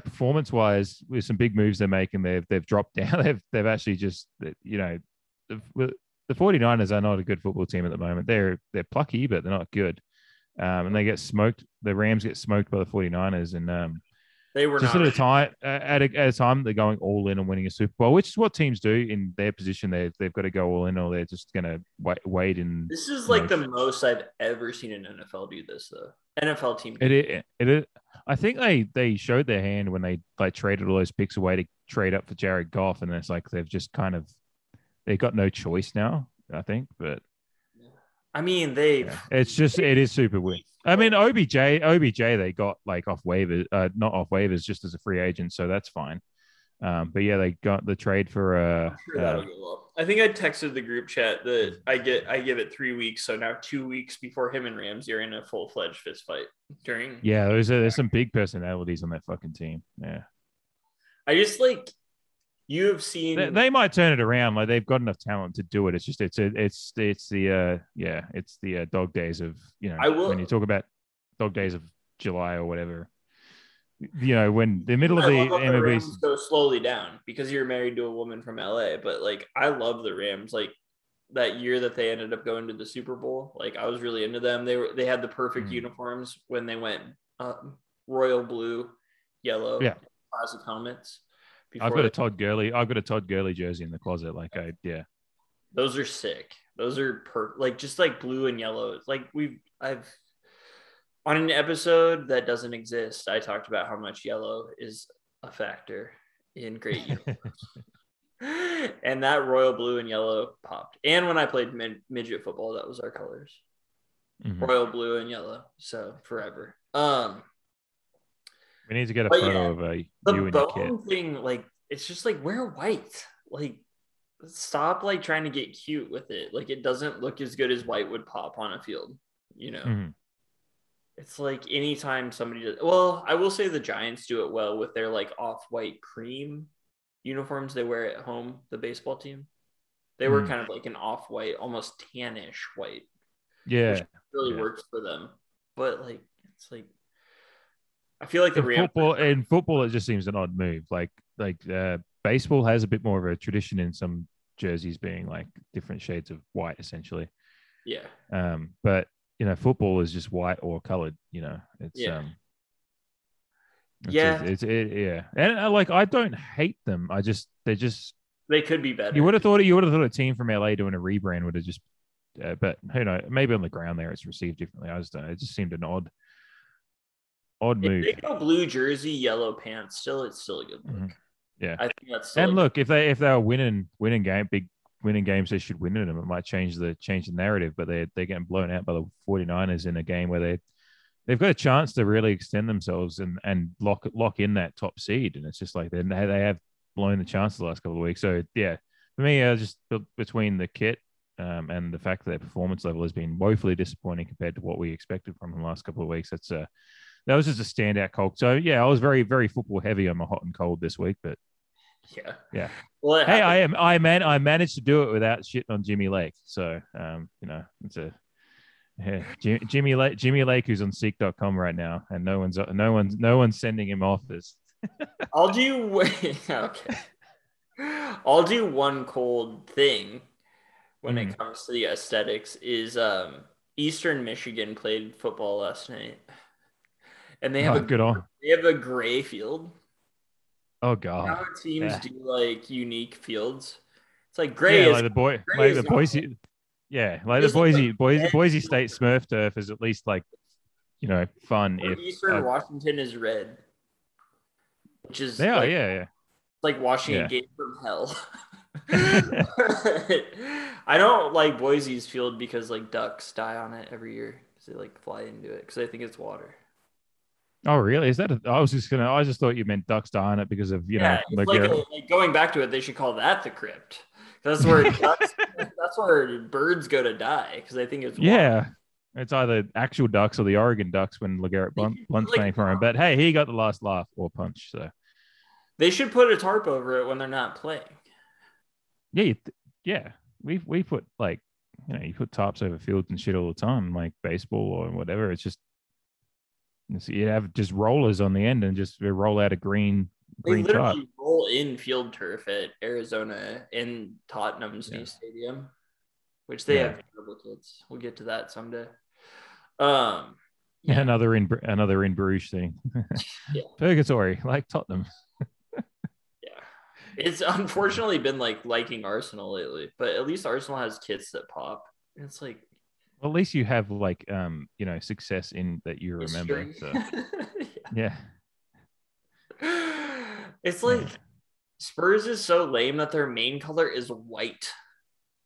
performance-wise, with some big moves they're making, they've dropped down. They've actually just the 49ers are not a good football team at the moment. They're plucky, but they're not good. And they get smoked. The Rams get smoked by the 49ers, and they were just at a time they're going all in on winning a Super Bowl, which is what teams do in their position. They've got to go all in, or they're just going to wait. And this is the most I've ever seen an NFL do this, though. NFL team. It is. I think they showed their hand when they traded all those picks away to trade up for Jared Goff, and it's they've just they've got no choice now. I think, but. I mean, it is super weird. I mean, OBJ, they got off waivers, not off waivers, just as a free agent. So that's fine. But yeah, they got the trade for, I'm sure that'll go up. I think I texted the group chat that I give it 3 weeks. So now 2 weeks before him and Ramsey are in a full fledged fist fight there's some big personalities on that fucking team. Yeah. I just you have seen they might turn it around. They've got enough talent to do it. It's just it's the dog days of when you talk about dog days of July or whatever. When the middle of the Rams go slowly down because you're married to a woman from LA. But I love the Rams. That year that they ended up going to the Super Bowl, I was really into them. They had the perfect uniforms when they went royal blue, yellow, classic helmets. I've got a Todd Gurley. I've got a Todd Gurley jersey in the closet. Those are sick. Those are blue and yellow. I've on an episode that doesn't exist. I talked about how much yellow is a factor in great uniforms, and that royal blue and yellow popped. And when I played midget football, that was our colors, royal blue and yellow. So forever. We need to get a photo of you and your kid. The bone thing, it's just wear white. Stop trying to get cute with it. It doesn't look as good as white would pop on a field, It's anytime somebody does. Well, I will say the Giants do it well with their off-white cream uniforms they wear at home, the baseball team. They were kind of an off-white, almost tannish white. Yeah. Which really works for them. But I feel like the in football, it just seems an odd move. Baseball has a bit more of a tradition in some jerseys being different shades of white, essentially. Yeah. But football is just white or colored. And I don't hate them. I just they could be better. You would have thought a team from LA doing a rebrand would have just, but who knows? Maybe on the ground there it's received differently. I just don't. It just seemed an odd. Odd move. If they go blue jersey, yellow pants, it's still a good look. Mm-hmm. Yeah, I think that's still. And look, if they are winning games, they should win in them. It might change the narrative, but they're getting blown out by the 49ers in a game where they've got a chance to really extend themselves and lock in that top seed. And it's just like they have blown the chance the last couple of weeks. So yeah, for me, just between the kit and the fact that their performance level has been woefully disappointing compared to what we expected from them the last couple of weeks, that was just a standout cold. So yeah, I was very, very football heavy on my hot and cold this week, but. Yeah. Well, hey, happened. I managed to do it without shitting on Jimmy Lake. So, it's Jimmy Lake who's on Seek.com right now, and no one's sending him offers. I'll do one cold thing when it comes to the aesthetics is Eastern Michigan played football last night, and they have a gray field. Oh God! How teams do like unique fields? It's like gray. Yeah, like the Boise. Yeah, like the Boise State Smurf turf is at least like, fun. Or if Eastern Washington is red, which is like Washington Gate from hell. I don't like Boise's field because like ducks die on it every year because they like fly into it because I think it's water. Oh really? Is that? I just thought you meant ducks die on it because of going back to it, they should call that the crypt. That's where ducks. That's where birds go to die because I think it's wild. Yeah. It's either actual ducks or the Oregon Ducks when LeGarrette Blunt's playing for him. But hey, he got the last laugh or punch. So they should put a tarp over it when they're not playing. Yeah. We put you put tarps over fields and shit all the time, like baseball or whatever. It's just. So you have just rollers on the end and just roll out a green they literally tarp. Roll in field turf at Arizona in Tottenham's new stadium, which they have terrible kids. We'll get to that someday. Another in Bruges thing. Yeah. Purgatory, like Tottenham. It's unfortunately been like liking Arsenal lately, but at least Arsenal has kits that pop. It's like. Well, at least you have success in that you remember. So. Yeah. It's like Spurs is so lame that their main color is white.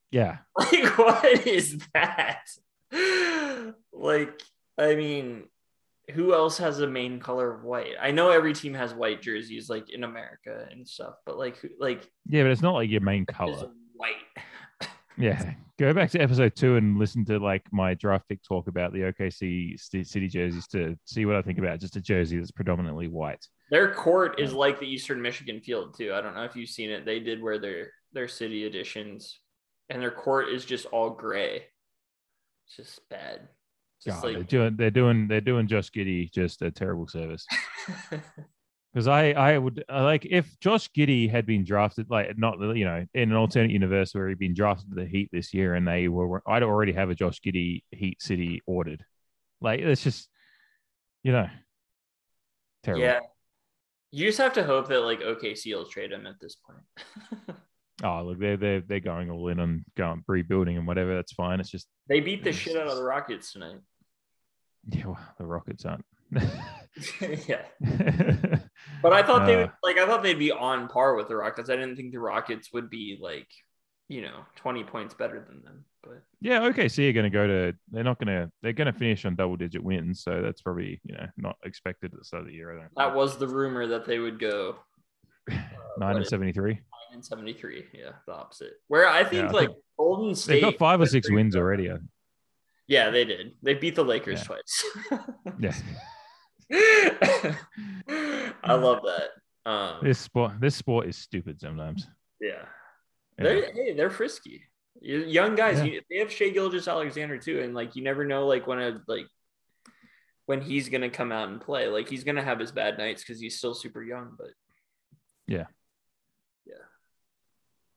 Yeah. Like, what is that? Like, I mean, who else has a main color of white? I know every team has white jerseys, like in America and stuff, but but it's not like your main color. White. Yeah. Go back to episode 2 and listen to my draft pick talk about the OKC City jerseys to see what I think about just a jersey that's predominantly white. Their court is like the Eastern Michigan field too. I don't know if you've seen it. They did wear their city editions, and their court is just all gray. It's just bad. It's just they're doing Josh Giddey just a terrible service. Because I would if Josh Giddey had been drafted, in an alternate universe where he'd been drafted to the Heat this year and I'd already have a Josh Giddey Heat City ordered. Like, it's just, terrible. Yeah. You just have to hope that OKC will trade him at this point. Oh, look, they're going all in on rebuilding and whatever. That's fine. It's just. They beat the shit out of the Rockets tonight. Yeah, well, the Rockets aren't. Yeah, but I thought they would, I thought they'd be on par with the Rockets. I didn't think the Rockets would be 20 points better than them. But yeah, OKC are going to they're going to finish on double-digit wins. So that's probably not expected at the start of the year. That was the rumor that they would go 9-73. 9-73. Yeah, the opposite. Where I think Golden State, they've got 5 or 6 wins already. Yeah, they did. They beat the Lakers twice. Yeah. I love that. This sport is stupid sometimes. Yeah. They're frisky. Young guys. Yeah. They have Shea Gilgeous-Alexander too, and you never know when he's gonna come out and play. Like, he's gonna have his bad nights because he's still super young. But yeah.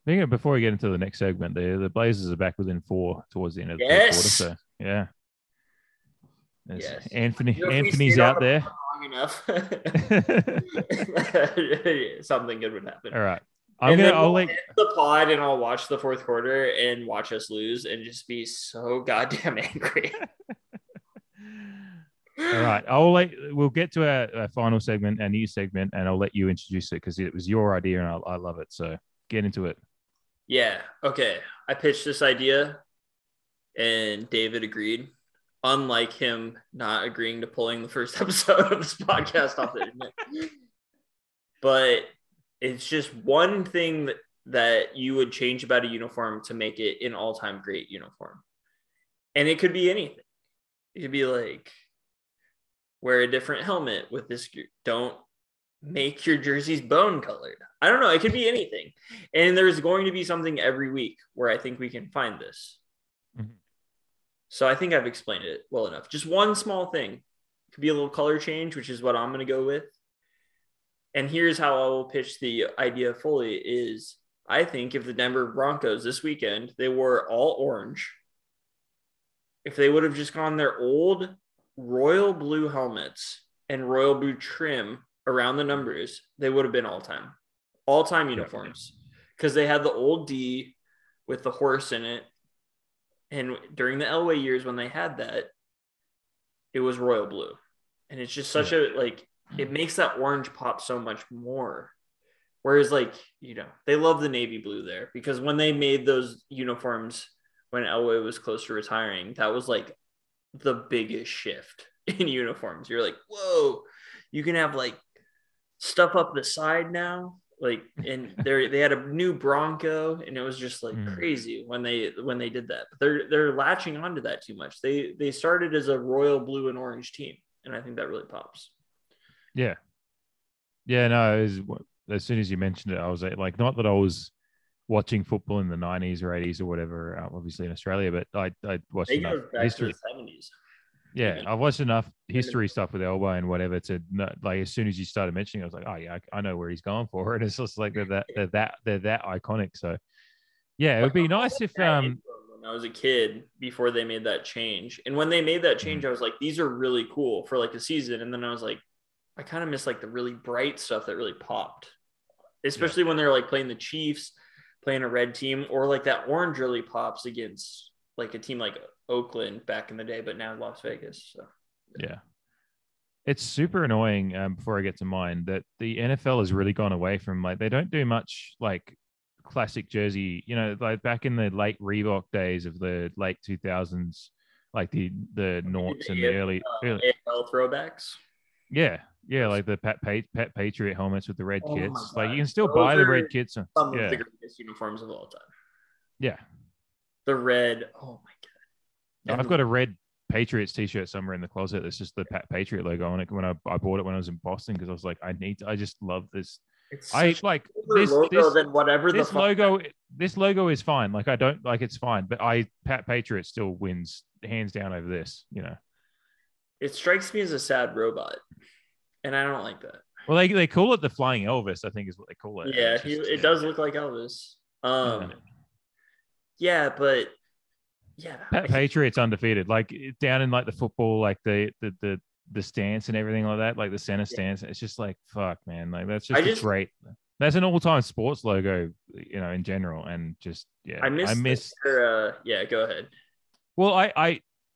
I think before we get into the next segment, the Blazers are back within 4 towards the end of the third quarter. So yeah. Yes. Anthony's out there. Long enough. Something good would happen. All right, I'll end the pod and I'll watch the fourth quarter and watch us lose and just be so goddamn angry. All right. We'll get to our final segment, our news segment, and I'll let you introduce it because it was your idea and I love it. So get into it. Yeah. Okay. I pitched this idea and David agreed. Unlike him not agreeing to pulling the first episode of this podcast off the internet. But it's just one thing that you would change about a uniform to make it an all-time great uniform. And it could be anything. It could be like, wear a different helmet with this. Don't make your jerseys bone colored. I don't know. It could be anything. And there's going to be something every week where I think we can find this. Mm-hmm. So I think I've explained it well enough. Just one small thing. It could be a little color change, which is what I'm going to go with. And here's how I will pitch the idea fully is, I think if the Denver Broncos this weekend, they wore all orange. If they would have just gone their old royal blue helmets and royal blue trim around the numbers, they would have been all-time uniforms because they had the old D with the horse in it. And during the Elway years when they had that, it was royal blue. And it's just such a, like, it makes that orange pop so much more. Whereas, like, you know, they love the navy blue there because when they made those uniforms when Elway was close to retiring, that was like the biggest shift in uniforms. You're like, whoa, you can have like stuff up the side now. Like, and they had a new Bronco and it was just like crazy when they did that. But they're latching onto that too much. They started as a royal blue and orange team. And I think that really pops. Yeah. Yeah, no, it was, as soon as you mentioned it, I was like, not that I was watching football in the 90s or 80s or whatever, obviously in Australia, but I watched enough history. To the 70s. Yeah, I mean, I've watched enough history stuff with Elway and whatever to like. As soon as you started mentioning, I was like, oh yeah, I know where he's going for, and it's just like they're that iconic. So yeah, it would be nice if when I was a kid before they made that change, and when they made that change, I was like, these are really cool for like a season, and then I was like, I kind of miss like the really bright stuff that really popped, especially when they're like playing the Chiefs, playing a red team, or like that orange really pops against like a team like Oakland back in the day, but now Las Vegas. So yeah. It's super annoying. Before I get to mine, that the NFL has really gone away from, like, they don't do much like classic jersey, you know, like back in the late Reebok days of the late 2000s, like the noughts and the early AFL throwbacks. Yeah. Yeah. Like the Pat Patriot helmets with the red kits. Like, you can still buy the red kits. Some of the greatest uniforms of all time. Yeah. The red. Oh my God. I've got a red Patriots t-shirt somewhere in the closet. That's just the Pat Patriot logo on it. When I bought it when I was in Boston, because I was like, I just love this. It's This logo is fine. Like, I don't like, it's fine, but Pat Patriot still wins hands down over this, you know. It strikes me as a sad robot, and I don't like that. Well, they call it the Flying Elvis, I think is what they call it. Yeah, it does look like Elvis. Yeah, but yeah, Pat Patriot's undefeated. Like, down in like the football, like the stance and everything like that, like the center stance. It's just like, fuck, man. Like, that's just great. That's an all-time sports logo, you know, in general, and just I miss. Yeah, go ahead. Well,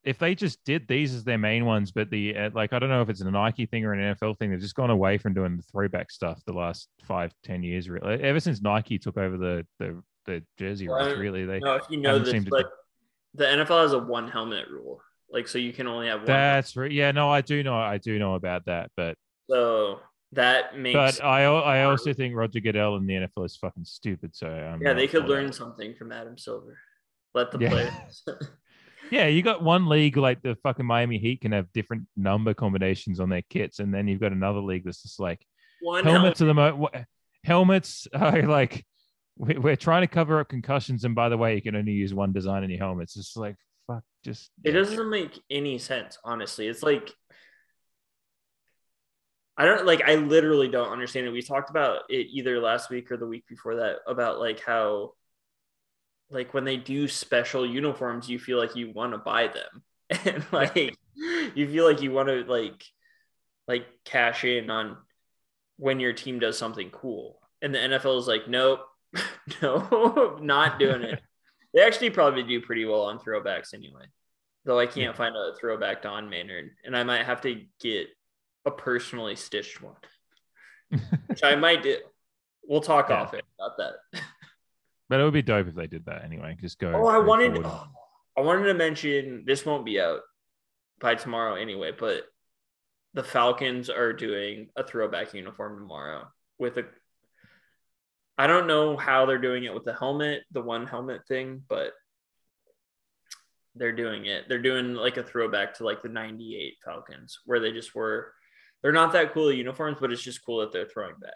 if they just did these as their main ones, but the I don't know if it's a Nike thing or an NFL thing. They've just gone away from doing the throwback stuff the last 5-10 years, really. Ever since Nike took over the jersey race, really. The NFL has a one helmet rule, like, so you can only have one. That's right. Yeah, no, I do know about that, but so that makes. But I also think Roger Goodell and the NFL is fucking stupid. So they could learn something from Adam Silver. Let the players. Yeah, you got one league like the fucking Miami Heat can have different number combinations on their kits, and then you've got another league that's just like one helmets are like, we're trying to cover up concussions, and by the way, you can only use one design in your helmets. It's like, fuck, just it doesn't make any sense, honestly. It's like, I literally don't understand it. We talked about it either last week or the week before that about like how. Like, when they do special uniforms, you feel like you want to buy them, and like you feel like you want to like cash in on when your team does something cool. And the NFL is like, nope, no, not doing it. They actually probably do pretty well on throwbacks anyway. though I can't find a throwback Don Maynard, and I might have to get a personally stitched one, which I might do. We'll talk off it about that. But it would be dope if they did that anyway. Just go. Oh, I wanted to mention, this won't be out by tomorrow anyway, but the Falcons are doing a throwback uniform tomorrow with a, I don't know how they're doing it with the helmet, the one helmet thing, but they're doing it. They're doing like a throwback to like the 98 Falcons where they just were, they're not that cool uniforms, but it's just cool that they're throwing back.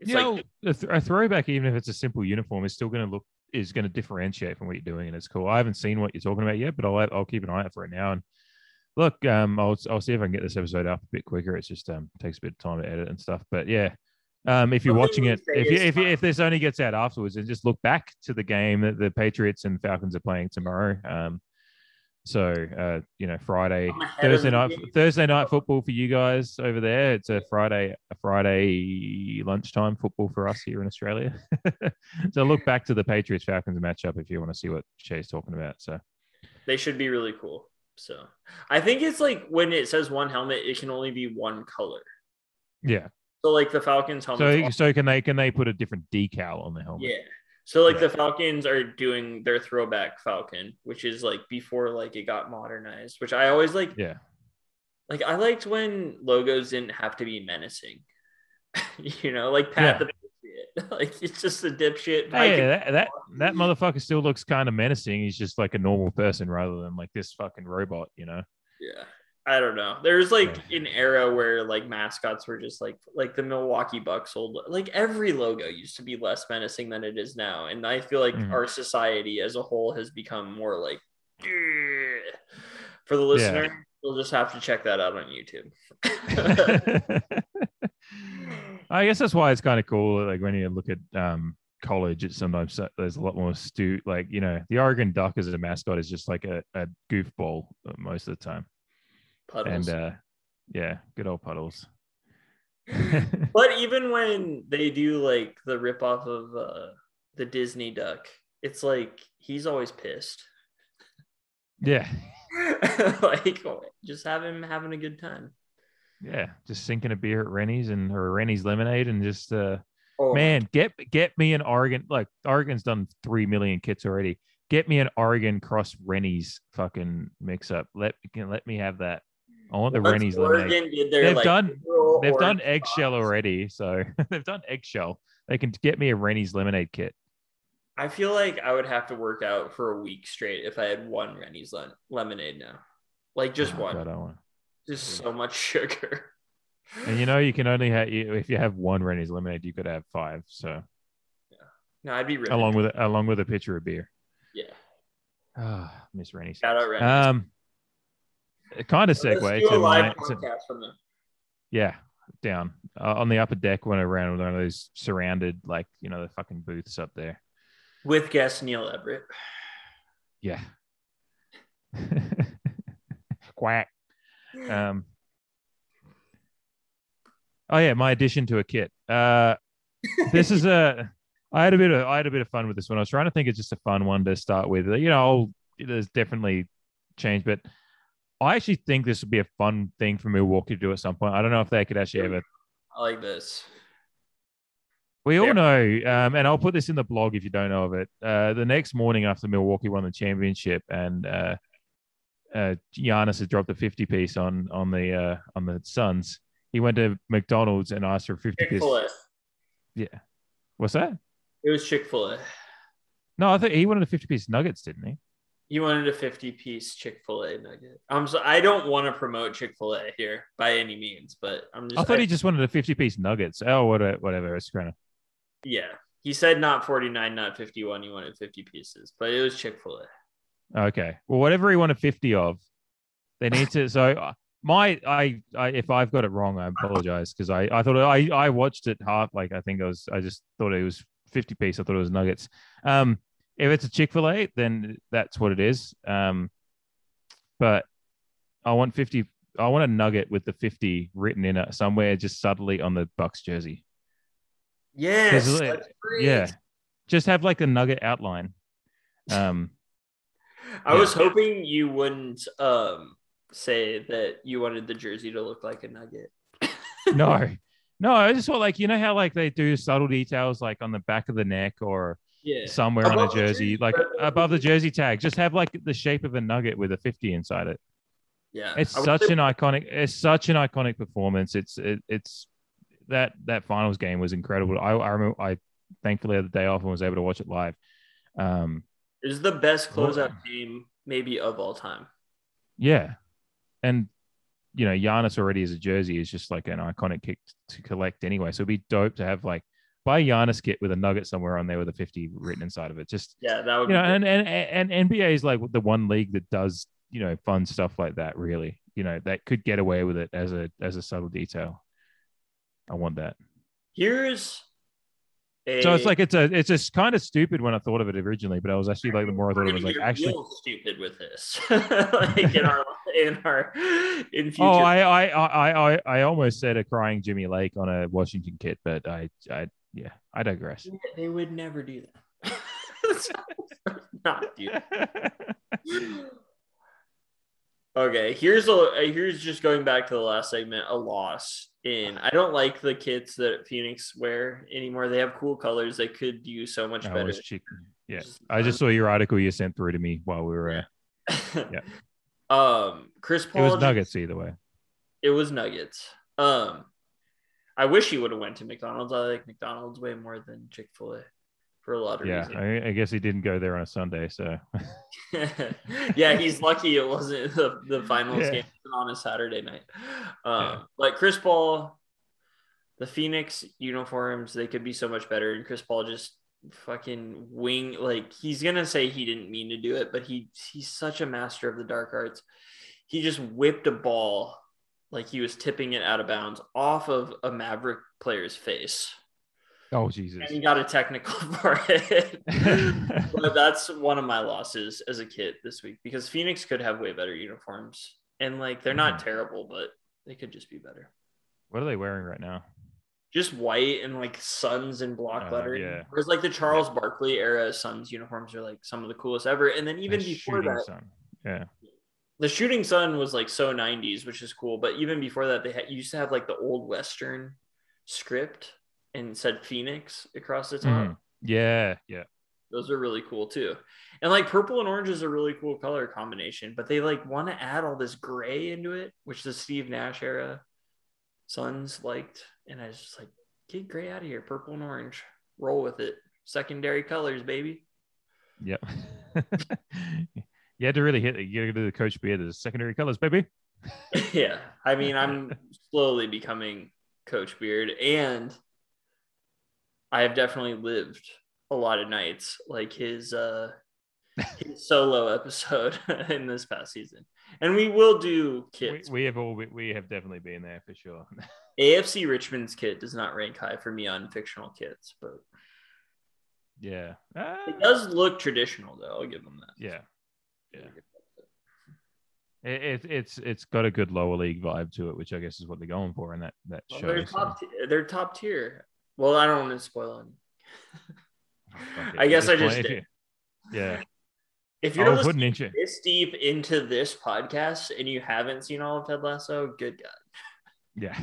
It's a throwback, even if it's a simple uniform, is still going to look, is going to differentiate from what you're doing. And it's cool. I haven't seen what you're talking about yet, but I'll keep an eye out for it now. And look, I'll see if I can get this episode up a bit quicker. It's just takes a bit of time to edit and stuff, but yeah. If you're watching it, if this only gets out afterwards, and just look back to the game that the Patriots and Falcons are playing tomorrow. Friday, Thursday night football for you guys over there. It's a Friday lunchtime football for us here in Australia. So look back to the Patriots Falcons matchup if you want to see what Shay's talking about. So they should be really cool. So I think it's like when it says one helmet, it can only be one color. Yeah. So like the Falcons helmet. So can they put a different decal on the helmet? Yeah. So, like, the Falcons are doing their throwback Falcon, which is, like, before, like, it got modernized, which I always, like, yeah. Like, I liked when logos didn't have to be menacing, you know? Like, Pat the Patriot. Like, it's just a dipshit. Hey, that motherfucker still looks kind of menacing. He's just, like, a normal person rather than, like, this fucking robot, you know? Yeah. I don't know. There's, like, an era where, like, mascots were just, like the Milwaukee Bucks old. Like, every logo used to be less menacing than it is now. And I feel like our society as a whole has become more, like, for the listener, you'll just have to check that out on YouTube. I guess that's why it's kind of cool. Like, when you look at college, it's sometimes there's a lot more astute. Like, you know, the Oregon Duck as a mascot is just, like, a goofball most of the time. Puddles. And good old Puddles. But even when they do like the ripoff of the Disney Duck, it's like he's always pissed. Yeah. Like just have him having a good time. Yeah, just sinking a beer at Rennie's or Rennie's Lemonade and just man, get me an Oregon. Like Oregon's done 3 million kits already. Get me an Oregon Cross Rennie's fucking mix up. Let me have that. I want the Rennie's lemonade. They've done eggshell already, so they've done eggshell. They can get me a Rennie's lemonade kit. I feel like I would have to work out for a week straight if I had one Rennie's lemonade now. Like just one. God, I don't want... Just so much sugar. And you know you can only have if you have one Rennie's lemonade, you could have five. So yeah, no, I'd be ripping. Along with a pitcher of beer. Yeah. Ah, Miss Rennie. Shout out Rennie. Kind of segue to my down on the upper deck when I ran with one of those surrounded, like, you know, the fucking booths up there with guest Neil Everett. Yeah. Quack. My addition to a kit. This is a. I had a bit of fun with this one. I was trying to think it's just a fun one to start with. You know, there's definitely change, but I actually think this would be a fun thing for Milwaukee to do at some point. I don't know if they could actually ever. I like this. We all know, and I'll put this in the blog if you don't know of it. The next morning after Milwaukee won the championship, and Giannis had dropped a 50-piece on the Suns, he went to McDonald's and asked for a 50-piece. Yeah, what's that? It was Chick-fil-A. No, I think he wanted a 50-piece nuggets, didn't he? He wanted a 50-piece Chick-fil-A nugget. I don't want to promote Chick-fil-A here by any means, but I'm just... I thought he just wanted a 50-piece nuggets. Oh, whatever. It's kind of... Yeah. He said not 49, not 51. He wanted 50 pieces, but it was Chick-fil-A. Okay. Well, whatever he wanted 50 of, they need to... So... If I've got it wrong, I apologize because I thought I watched it half. Like I think I just thought it was 50-piece. I thought it was nuggets. If it's a Chick-fil-A, then that's what it is. But I want 50. I want a nugget with the 50 written in it somewhere, just subtly on the Bucks jersey. Yes. Just have like a nugget outline. I was hoping you wouldn't say that you wanted the jersey to look like a nugget. No, I just want, like, you know how like they do subtle details like on the back of the neck or somewhere above on a jersey, like above the jersey tag, just have like the shape of a nugget with a 50 inside it. Yeah, it's such an iconic performance. It's that finals game was incredible. I remember I thankfully had the day off and was able to watch it live. It was the best closeout game maybe of all time. Yeah, and you know, Giannis already as a jersey is just like an iconic kick to collect anyway. So it'd be dope to have like buy a Giannis kit with a nugget somewhere on there with a 50 written inside of it. Just that would be good. And NBA is like the one league that does, you know, fun stuff like that. Really, you know, that could get away with it as a subtle detail. I want that. So it's like it's just kind of stupid when I thought of it originally, but I was actually like the more I thought it was like actually real stupid with this, like in future. Oh, I almost said a crying Jimmy Lake on a Washington kit, but I digress. They would never do that. Not do that. Okay, here's just going back to the last segment, a loss. I don't like the kits that Phoenix wear anymore. They have cool colors. They could do so much better. Yeah, I just saw your article you sent through to me while we were. Chris Paul. It was Nuggets either way. It was Nuggets. I wish he would have went to McDonald's. I like McDonald's way more than Chick-fil-A for a lot of reasons. Yeah, I guess he didn't go there on a Sunday, so. Yeah, he's lucky it wasn't the finals game on a Saturday night. Like Chris Paul, the Phoenix uniforms, they could be so much better. And Chris Paul just fucking like he's gonna say he didn't mean to do it, but he's such a master of the dark arts. He just whipped a ball like he was tipping it out of bounds off of a Maverick player's face. Oh Jesus! And he got a technical for it. But that's one of my losses as a kid this week, because Phoenix could have way better uniforms. And like they're not terrible, but they could just be better. What are they wearing right now? Just white and like Suns and block lettering. Yeah. Whereas like the Charles Barkley era Suns uniforms are like some of the coolest ever. And then even before that, the Shooting Sun was like so 90s, which is cool. But even before that, you used to have like the old Western script and said Phoenix across the top. Yeah. Those are really cool too. And like purple and orange is a really cool color combination, but they like want to add all this gray into it, which the Steve Nash era Suns liked. And I was just like, get gray out of here. Purple and orange, roll with it. Secondary colors, baby. Yep. You had to really hit it. You got to do the Coach Beard as secondary colors, baby. Yeah. I mean, I'm slowly becoming Coach Beard, and I have definitely lived a lot of nights like his solo episode in this past season, and we will do kits. We have definitely been there for sure. AFC Richmond's kit does not rank high for me on fictional kits, but it does look traditional though. I'll give them that. It's got a good lower league vibe to it, which I guess is what they're going for in that show. They're top tier. Well, I don't want to spoil it. I guess I just did. Yeah. If you're listening this deep into this podcast and you haven't seen all of Ted Lasso, good God. Yeah.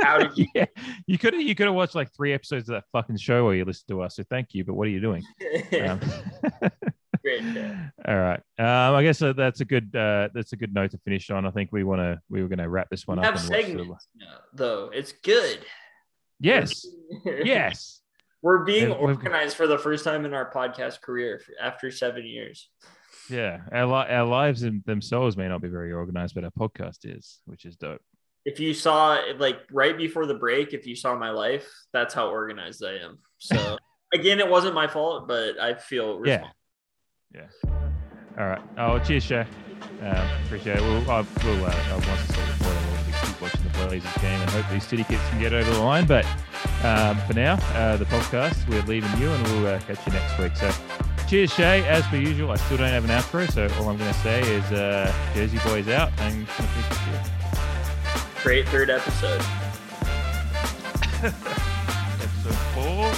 How did you? Yeah. You could have watched like 3 episodes of that fucking show while you listened to us. So thank you, but what are you doing? Great. All right. I guess that's a good note to finish on. I think we were gonna wrap this one up. Have segments though. It's good. Yes. Yes. We're being organized for the first time in our podcast career after 7 years. Yeah, our lives themselves may not be very organized, but our podcast is, which is dope. If you saw, like, right before the break, if you saw my life, that's how organized I am. So, again, it wasn't my fault, but I feel responsible. Yeah. All right. Oh, cheers, Shay. Appreciate it. I'll once I saw the point, I'll keep watching the Blazers game and hope these City Kids can get over the line, but... for now, the podcast, we're leaving you, and we'll catch you next week. So cheers, Shay. As per usual, I still don't have an outro, so all I'm going to say is Jersey Boys out, and great third episode. Episode 4.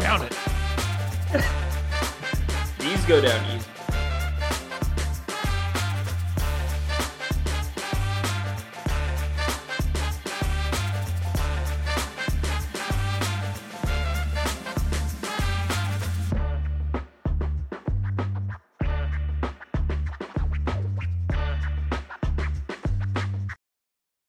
Found it. go down easy.